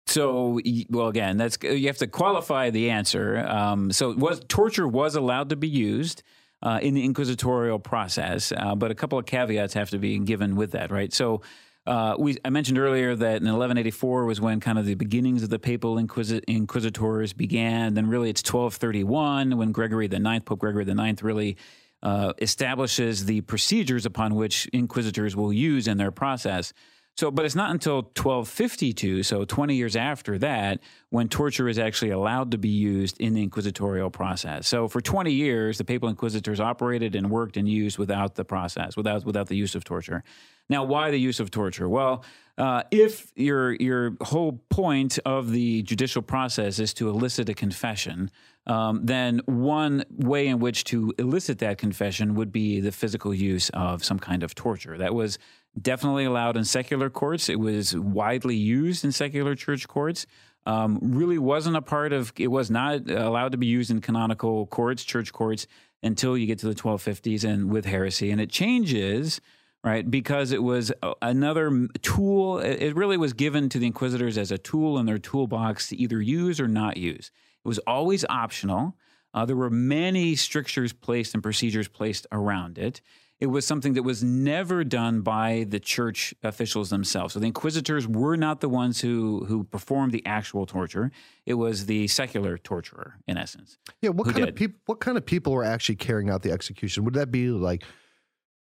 So, well, again, that's you have to qualify the answer. Um, so was, torture was allowed to be used uh, in the inquisitorial process, uh, but a couple of caveats have to be given with that, right? So... Uh, we, I mentioned earlier that in eleven eighty-four was when kind of the beginnings of the papal inquisi- inquisitors began. Then really it's twelve thirty-one when Gregory the Ninth, Pope Gregory the Ninth, really uh, establishes the procedures upon which inquisitors will use in their process. So, but it's not until twelve fifty-two, so twenty years after that, when torture is actually allowed to be used in the inquisitorial process. So for twenty years, the papal inquisitors operated and worked and used without the process, without without the use of torture. Now, why the use of torture? Well, uh, if your your whole point of the judicial process is to elicit a confession, um, then one way in which to elicit that confession would be the physical use of some kind of torture. That was definitely allowed in secular courts. It was widely used in secular church courts. Um, really wasn't a part of, it was not allowed to be used in canonical courts, church courts, until you get to the twelve fifties and with heresy. And it changes, right, because it was another tool. It really was given to the inquisitors as a tool in their toolbox to either use or not use. It was always optional. Uh, there were many strictures placed and procedures placed around it. It was something that was never done by the church officials themselves. So the inquisitors were not the ones who who performed the actual torture. It was the secular torturer, in essence. Yeah, what kind did. of people? What kind of people were actually carrying out the execution? Would that be like,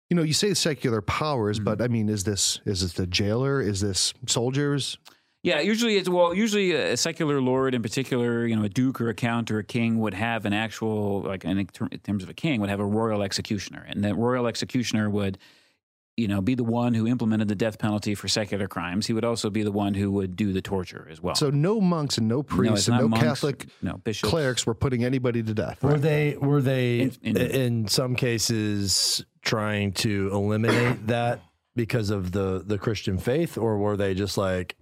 you know, you say secular powers, mm-hmm. but I mean, is this is this the jailer? Is this soldiers? Yeah, usually it's, well, usually a secular lord in particular, you know, a duke or a count or a king would have an actual, like in terms of a king, would have a royal executioner. And that royal executioner would, you know, be the one who implemented the death penalty for secular crimes. He would also be the one who would do the torture as well. So no monks and no priests no, and no monks, Catholic no, bishops. Clerics were putting anybody to death. Were right. they, were they in, in, in some cases trying to eliminate that because of the, the Christian faith, or were they just like,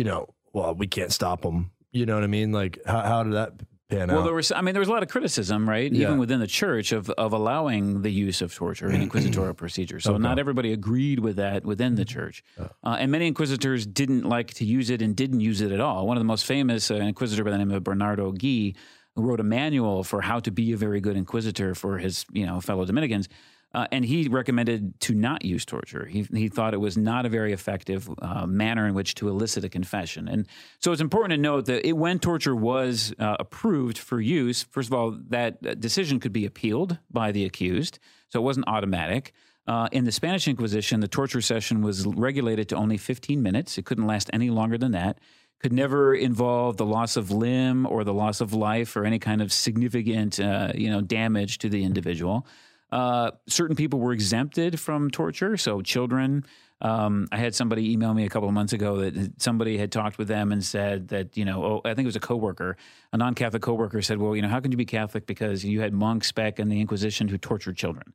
you know, well, we can't stop them. You know what I mean? Like, how, how did that pan out? Well, there was, I mean, there was a lot of criticism, right? Yeah. Even within the church of of allowing the use of torture in inquisitorial procedures. So okay. not everybody agreed with that within the church. Uh, and many inquisitors didn't like to use it and didn't use it at all. One of the most famous uh, inquisitor by the name of Bernardo Gui, who wrote a manual for how to be a very good inquisitor for his, you know, fellow Dominicans. Uh, and he recommended to not use torture. He he thought it was not a very effective uh, manner in which to elicit a confession. And so it's important to note that it, when torture was uh, approved for use, first of all, that decision could be appealed by the accused, so it wasn't automatic. Uh, in the Spanish Inquisition, the torture session was regulated to only fifteen minutes. It couldn't last any longer than that. Could never involve the loss of limb or the loss of life or any kind of significant uh, you know, damage to the individual. Uh, certain people were exempted from torture, so children. Um, I had somebody email me a couple of months ago that somebody had talked with them and said that, you know, oh, I think it was a coworker, a non-Catholic coworker said, well, you know, how can you be Catholic because you had monks back in the Inquisition who tortured children?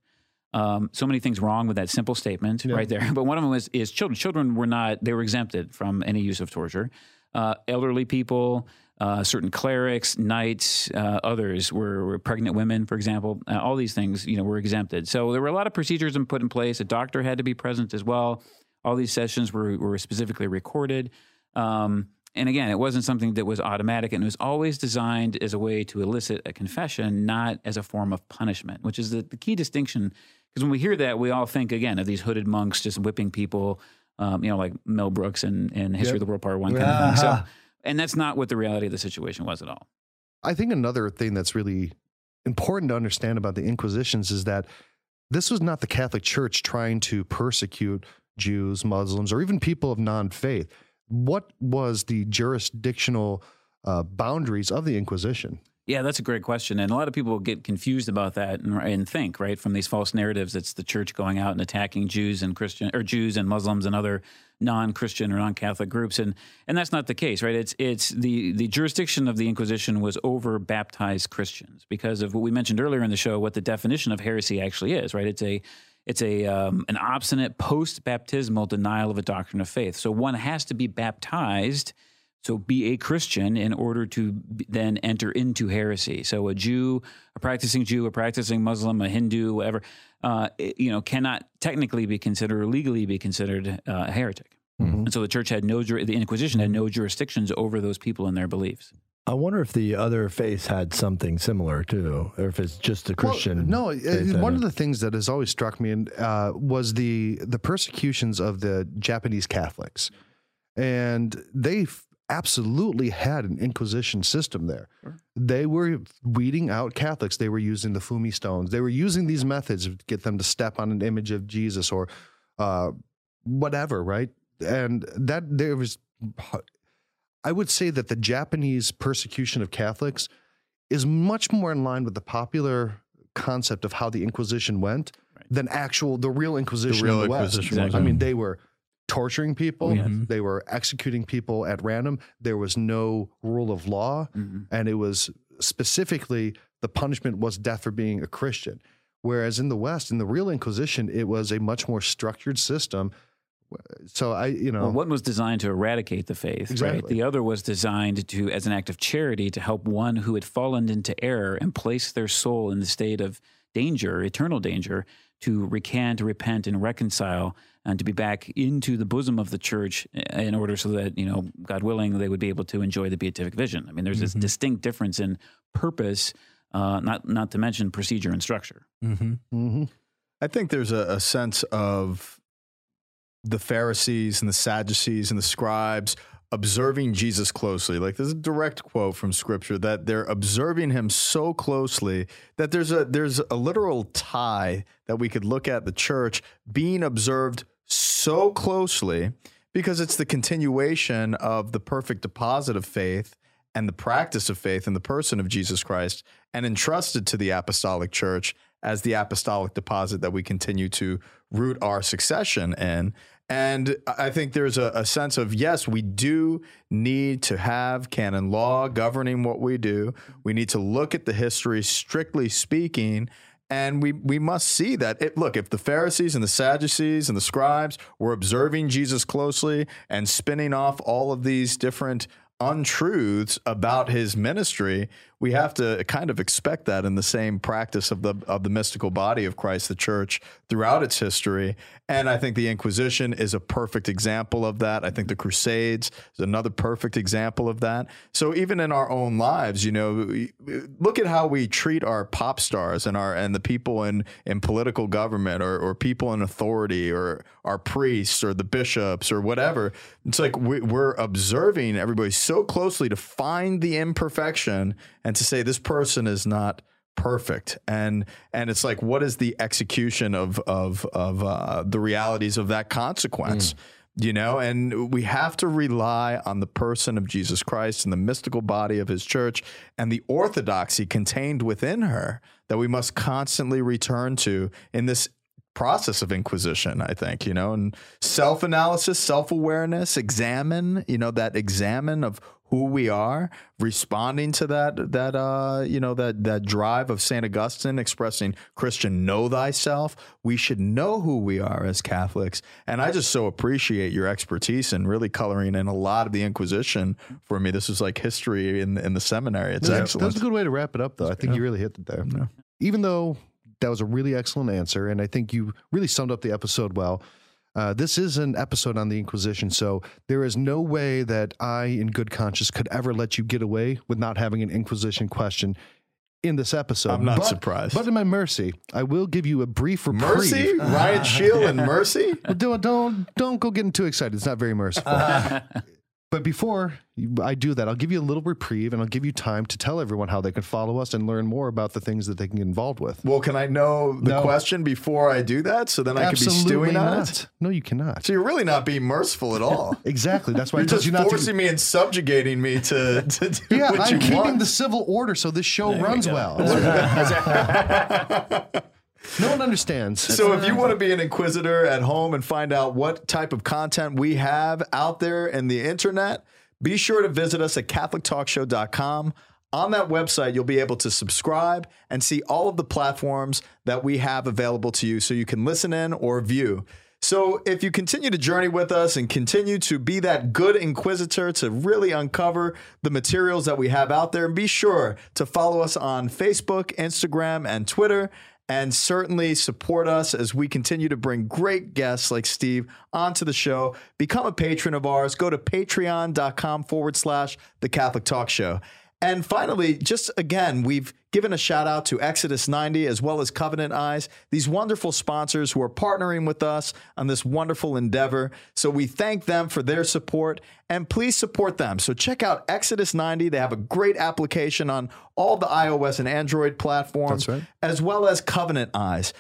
Um, so many things wrong with that simple statement yeah. right there. But one of them was, is children. Children were not, they were exempted from any use of torture. uh, elderly people, uh, certain clerics, knights, uh, others were, were pregnant women, for example. Uh, all these things, you know, were exempted. So there were a lot of procedures put in place. A doctor had to be present as well. All these sessions were, were specifically recorded. Um, and again, it wasn't something that was automatic, and it was always designed as a way to elicit a confession, not as a form of punishment, which is the, the key distinction. Because when we hear that, we all think, again, of these hooded monks just whipping people, um, you know, like Mel Brooks and, and History yep. of the World Part One kind uh-huh. of thing. So, and that's not what the reality of the situation was at all. I think another thing that's really important to understand about the Inquisitions is that this was not the Catholic Church trying to persecute Jews, Muslims, or even people of non-faith. What was the jurisdictional uh, boundaries of the Inquisition? Yeah, that's a great question. And a lot of people get confused about that and, and think, right, from these false narratives, it's the church going out and attacking Jews and Christian or Jews and Muslims and other non-Christian or non-Catholic groups. And and that's not the case, right? It's it's the, the jurisdiction of the Inquisition was over baptized Christians because of what we mentioned earlier in the show, what the definition of heresy actually is, right? It's a It's a um, an obstinate post-baptismal denial of a doctrine of faith. So one has to be baptized, so be a Christian, in order to b- then enter into heresy. So a Jew, a practicing Jew, a practicing Muslim, a Hindu, whatever, uh, it, you know, cannot technically be considered or legally be considered uh, a heretic. Mm-hmm. And so the church had no, the Inquisition had no jurisdictions over those people and their beliefs. I wonder if the other faith had something similar too, or if it's just the Christian. Well, no, faith one of it. The things that has always struck me and uh, was the the persecutions of the Japanese Catholics, and they f- absolutely had an Inquisition system there. Sure. They were weeding out Catholics. They were using the Fumi stones. They were using these methods to get them to step on an image of Jesus or uh, whatever, right? And that there was. I would say that the Japanese persecution of Catholics is much more in line with the popular concept of how the Inquisition went right. than actual, the real Inquisition the real in the Inquisition West. Exactly. I mean, they were torturing people. Mm-hmm. They were executing people at random. There was no rule of law. Mm-hmm. And it was specifically, the punishment was death for being a Christian. Whereas in the West, in the real Inquisition, it was a much more structured system. So I, you know, well, one was designed to eradicate the faith, exactly. right? The other was designed to, as an act of charity, to help one who had fallen into error and place their soul in the state of danger, eternal danger, to recant, repent, and reconcile, and to be back into the bosom of the church in order so that, you know, God willing, they would be able to enjoy the beatific vision. I mean, there's mm-hmm. this distinct difference in purpose, uh, not not to mention procedure and structure. Mm-hmm. Mm-hmm. I think there's a, a sense of the Pharisees and the Sadducees and the scribes observing Jesus closely. Like, there's a direct quote from Scripture that they're observing him so closely that there's a there's a literal tie that we could look at the church being observed so closely because it's the continuation of the perfect deposit of faith and the practice of faith in the person of Jesus Christ and entrusted to the apostolic church as the apostolic deposit that we continue to root our succession in. And I think there's a, a sense of, yes, we do need to have canon law governing what we do. We need to look at the history, strictly speaking, and we, we must see that, it, look, if the Pharisees and the Sadducees and the scribes were observing Jesus closely and spinning off all of these different untruths about his ministry, we have to kind of expect that in the same practice of the of the mystical body of Christ, the church, throughout its history. And I think the Inquisition is a perfect example of that. I think the Crusades is another perfect example of that. So even in our own lives, you know, look at how we treat our pop stars and our and the people in, in political government or, or people in authority or our priests or the bishops or whatever. It's like we, we're observing everybody so closely to find the imperfection and to say this person is not perfect. And and it's like, what is the execution of of of uh, the realities of that consequence? Mm. You know, and we have to rely on the person of Jesus Christ and the mystical body of his church and the orthodoxy contained within her that we must constantly return to in this process of inquisition, I think, you know, and self-analysis, self-awareness, examine, you know, that examine of who we are, responding to that, that uh, you know, that, that drive of Saint Augustine expressing, Christian, know thyself. We should know who we are as Catholics. And I just so appreciate your expertise in really coloring in a lot of the Inquisition for me. This is like history in, in the seminary. It's yeah, excellent. That's a good way to wrap it up, though. I think yeah. you really hit it there. Yeah. Even though that was a really excellent answer, and I think you really summed up the episode well. Uh, this is an episode on the Inquisition, so there is no way that I, in good conscience, could ever let you get away with not having an Inquisition question in this episode. I'm not but, surprised. But in my mercy, I will give you a brief reprieve. Mercy? Uh, Riot Shield and mercy? Don't, don't, don't go getting too excited. It's not very merciful. Uh. But before I do that, I'll give you a little reprieve, and I'll give you time to tell everyone how they can follow us and learn more about the things that they can get involved with. Well, can I know the no. question before I do that, so then Absolutely I can be stewing not. on it? No, you cannot. So you're really not being merciful at all. Exactly. That's why you're I just you not forcing to... me and subjugating me to, to do yeah, what I'm you keeping want. the civil order so this show there runs we well. Right. No one understands. That's so if you want to be an inquisitor at home and find out what type of content we have out there in the internet, be sure to visit us at Catholic Talk Show dot com. On that website, you'll be able to subscribe and see all of the platforms that we have available to you so you can listen in or view. So if you continue to journey with us and continue to be that good inquisitor to really uncover the materials that we have out there, be sure to follow us on Facebook, Instagram, and Twitter. And certainly support us as we continue to bring great guests like Steve onto the show. Become a patron of ours. Go to patreon.com forward slash The Catholic Talk Show. And finally, just again, we've given a shout out to Exodus ninety as well as Covenant Eyes, these wonderful sponsors who are partnering with us on this wonderful endeavor. So we thank them for their support, and please support them. So check out Exodus ninety. They have a great application on all the iOS and Android platforms, right. as well as Covenant Eyes.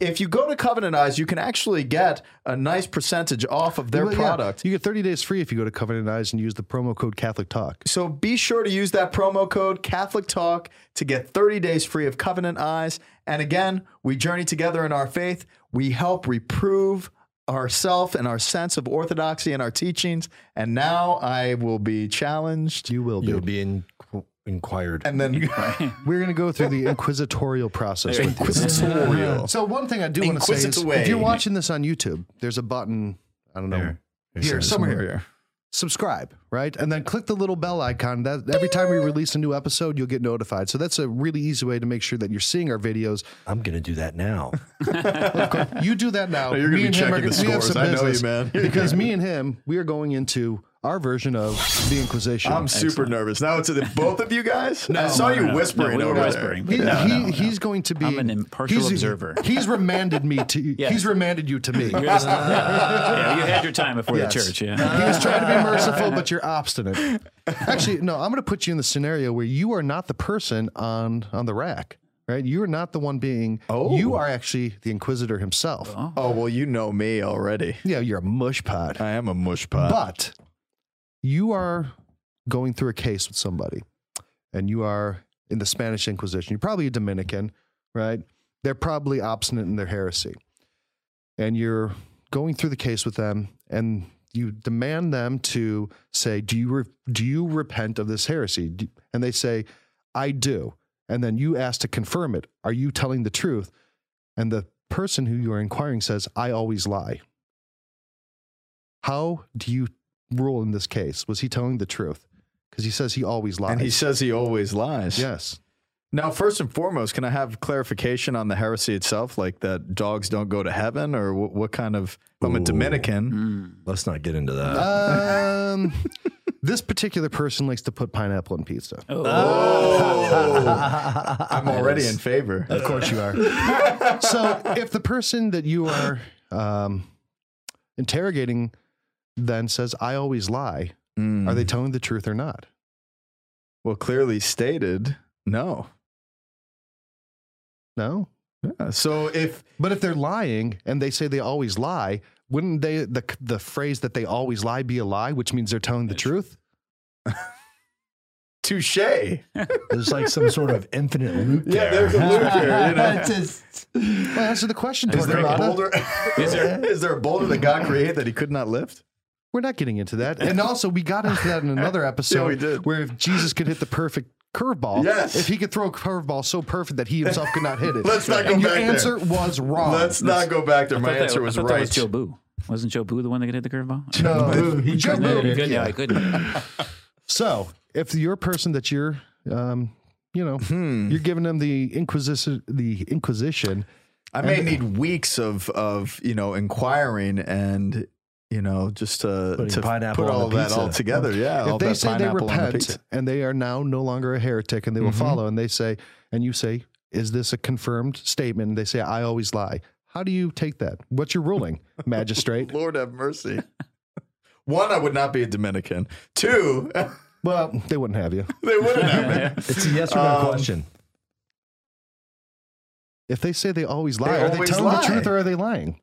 If you go to Covenant Eyes, you can actually get a nice percentage off of their well, product. Yeah. You get thirty days free if you go to Covenant Eyes and use the promo code Catholic Talk. So be sure to use that promo code Catholic Talk to get thirty days free of Covenant Eyes. And again, we journey together in our faith. We help reprove ourselves and our sense of orthodoxy and our teachings. And now I will be challenged. You will be. You'll be in... inquired. And then we're going to go through the inquisitorial process. Inquisitorial. So one thing I do want to say is if you're watching this on YouTube, there's a button, I don't know, here, here somewhere, somewhere here. here. Subscribe, right? And then click the little bell icon. That every time we release a new episode, you'll get notified. So that's a really easy way to make sure that you're seeing our videos. I'm going to do that now. You do that now. No, you're going to be checking are, the scores. I know you, man. Because me and him, we are going into our version of the Inquisition. I'm super Excellent. nervous. Now it's both of you guys? No, I saw no, you no, whispering no, we over whispering, there. He, no, he, no, no. He's going to be... I'm an impartial he's, observer. He's remanded me to... Yes. He's remanded you to me. Uh, yeah, you had your time before yes. the church, yeah. He was trying to be merciful, but you're obstinate. Actually, no, I'm going to put you in the scenario where you are not the person on, on the rack. Right? You're not the one being, oh. you are actually the Inquisitor himself. Oh. oh, well, you know me already. Yeah, you're a mush pod. I am a mush pod. But... you are going through a case with somebody, and you are in the Spanish Inquisition. You're probably a Dominican, right? They're probably obstinate in their heresy. And you're going through the case with them, and you demand them to say, do you re- do you repent of this heresy? Do- and they say, I do. And then you ask to confirm it. Are you telling the truth? And the person who you are inquiring says, I always lie. How do you rule in this case? Was he telling the truth? Because he says he always lies. And he says he always lies. Yes. Now, first and foremost, can I have clarification on the heresy itself? Like that dogs don't go to heaven, or what, what kind of... Ooh. I'm a Dominican. Mm. Let's not get into that. Um... This particular person likes to put pineapple in pizza. Oh, oh. I'm already in favor. Of course you are. So if the person that you are um, interrogating then says, I always lie. Mm. Are they telling the truth or not? Well, clearly stated, no. No? Yeah. So if... But if they're lying and they say they always lie, wouldn't they the the phrase that they always lie be a lie, which means they're telling the truth? Touché. There's like some sort of infinite loop yeah, there. Yeah, there's a loop there. You know? Just... Well, answer the question. Is there, a boulder, is, there, is there a boulder that God created that he could not lift? We're not getting into that. And also, we got into that in another episode yeah, we did. Where if Jesus could hit the perfect curveball, yes. if he could throw a curveball so perfect that he himself could not hit it. Let's not go and back there. Your answer was wrong. Let's not go back there. My that, answer was I right. That was Joe Boo. Wasn't Joe Boo the one that could hit the curveball? Joe Boo. He Joe Boo. He couldn't. Yeah. He couldn't. So, if you're a person that you're, um, you know, hmm. you're giving them the Inquisition, the Inquisition. I may and, need weeks of, of, you know, inquiring and, you know, just to, to put all of that all together. Yeah. If all they that say they repent the and they are now no longer a heretic and they will mm-hmm. follow and they say, and you say, is this a confirmed statement? And they say, I always lie. How do you take that? What's your ruling, magistrate? Lord have mercy. One, I would not be a Dominican. Two. Well, they wouldn't have you. They wouldn't have you. It's a yes or no um, question. If they say they always lie, they are always they telling lie. the truth or are they lying?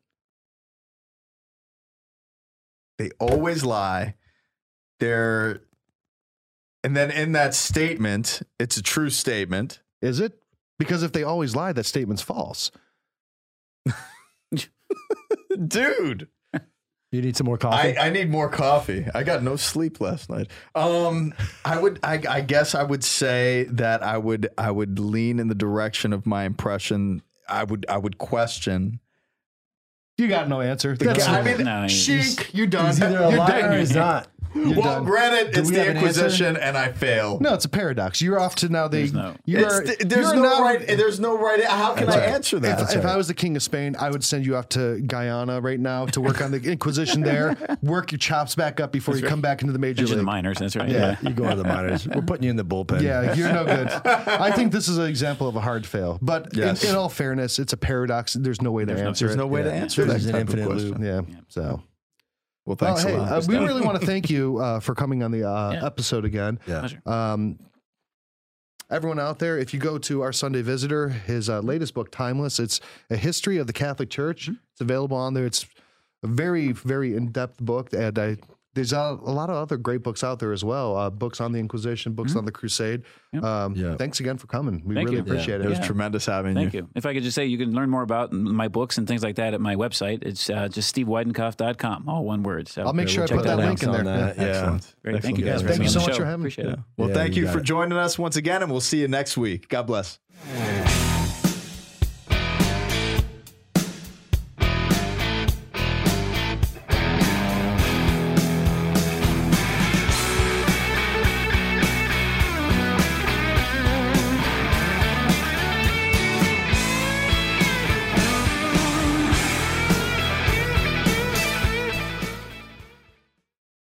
They always lie. They're, and then in that statement, it's a true statement. Is it? Because if they always lie, that statement's false. Dude. You need some more coffee? I, I need more coffee. I got no sleep last night. Um, I would, I, I guess I would say that I would, I would lean in the direction of my impression. I would, I would question. You got no answer. That's I mean, no, Sheik, you're done. He's either a you're liar done. Or he's not. You're well, done. Granted, Do it's the Inquisition, an and I fail. No, it's a paradox. You're off to now the. There's no, you are, the, there's no now, right. There's no right. How can I right. answer that? If, if right. I was the king of Spain, I would send you off to Guyana right now to work on the Inquisition there. Work your chops back up before that's you right. come back into the major league. The minors. That's right. Yeah, yeah, you go to the minors. We're putting you in the bullpen. Yeah, you're no good. I think this is an example of a hard fail. But yes. in, in all fairness, it's a paradox. There's no way to answer it. There's no way to answer it. There's an infinite loop. Yeah. So, well, thanks well, hey, a lot. Uh, we really want to thank you uh, for coming on the uh, yeah. episode again. Yeah. Um, everyone out there, if you go to Our Sunday Visitor, his uh, latest book, Timeless, it's a history of the Catholic Church. Mm-hmm. It's available on there. It's a very, very in-depth book. And I, there's a, a lot of other great books out there as well. Uh, books on the Inquisition, books mm-hmm. on the Crusade. Yep. Um, yep. Thanks again for coming. We thank really you. appreciate yeah. it. It was yeah. tremendous having thank you. Thank you. If I could just say, you can learn more about my books and things like that at my website. It's uh, just steve weidenkopf dot com, all one word. So I'll make sure I put that link in there. Yeah. Excellent. Excellent. Great. Excellent. Thank you guys yeah. for thank you so much for having me. Appreciate yeah. it. Well, yeah, thank you, you for it. joining us once again, and we'll see you next week. God bless.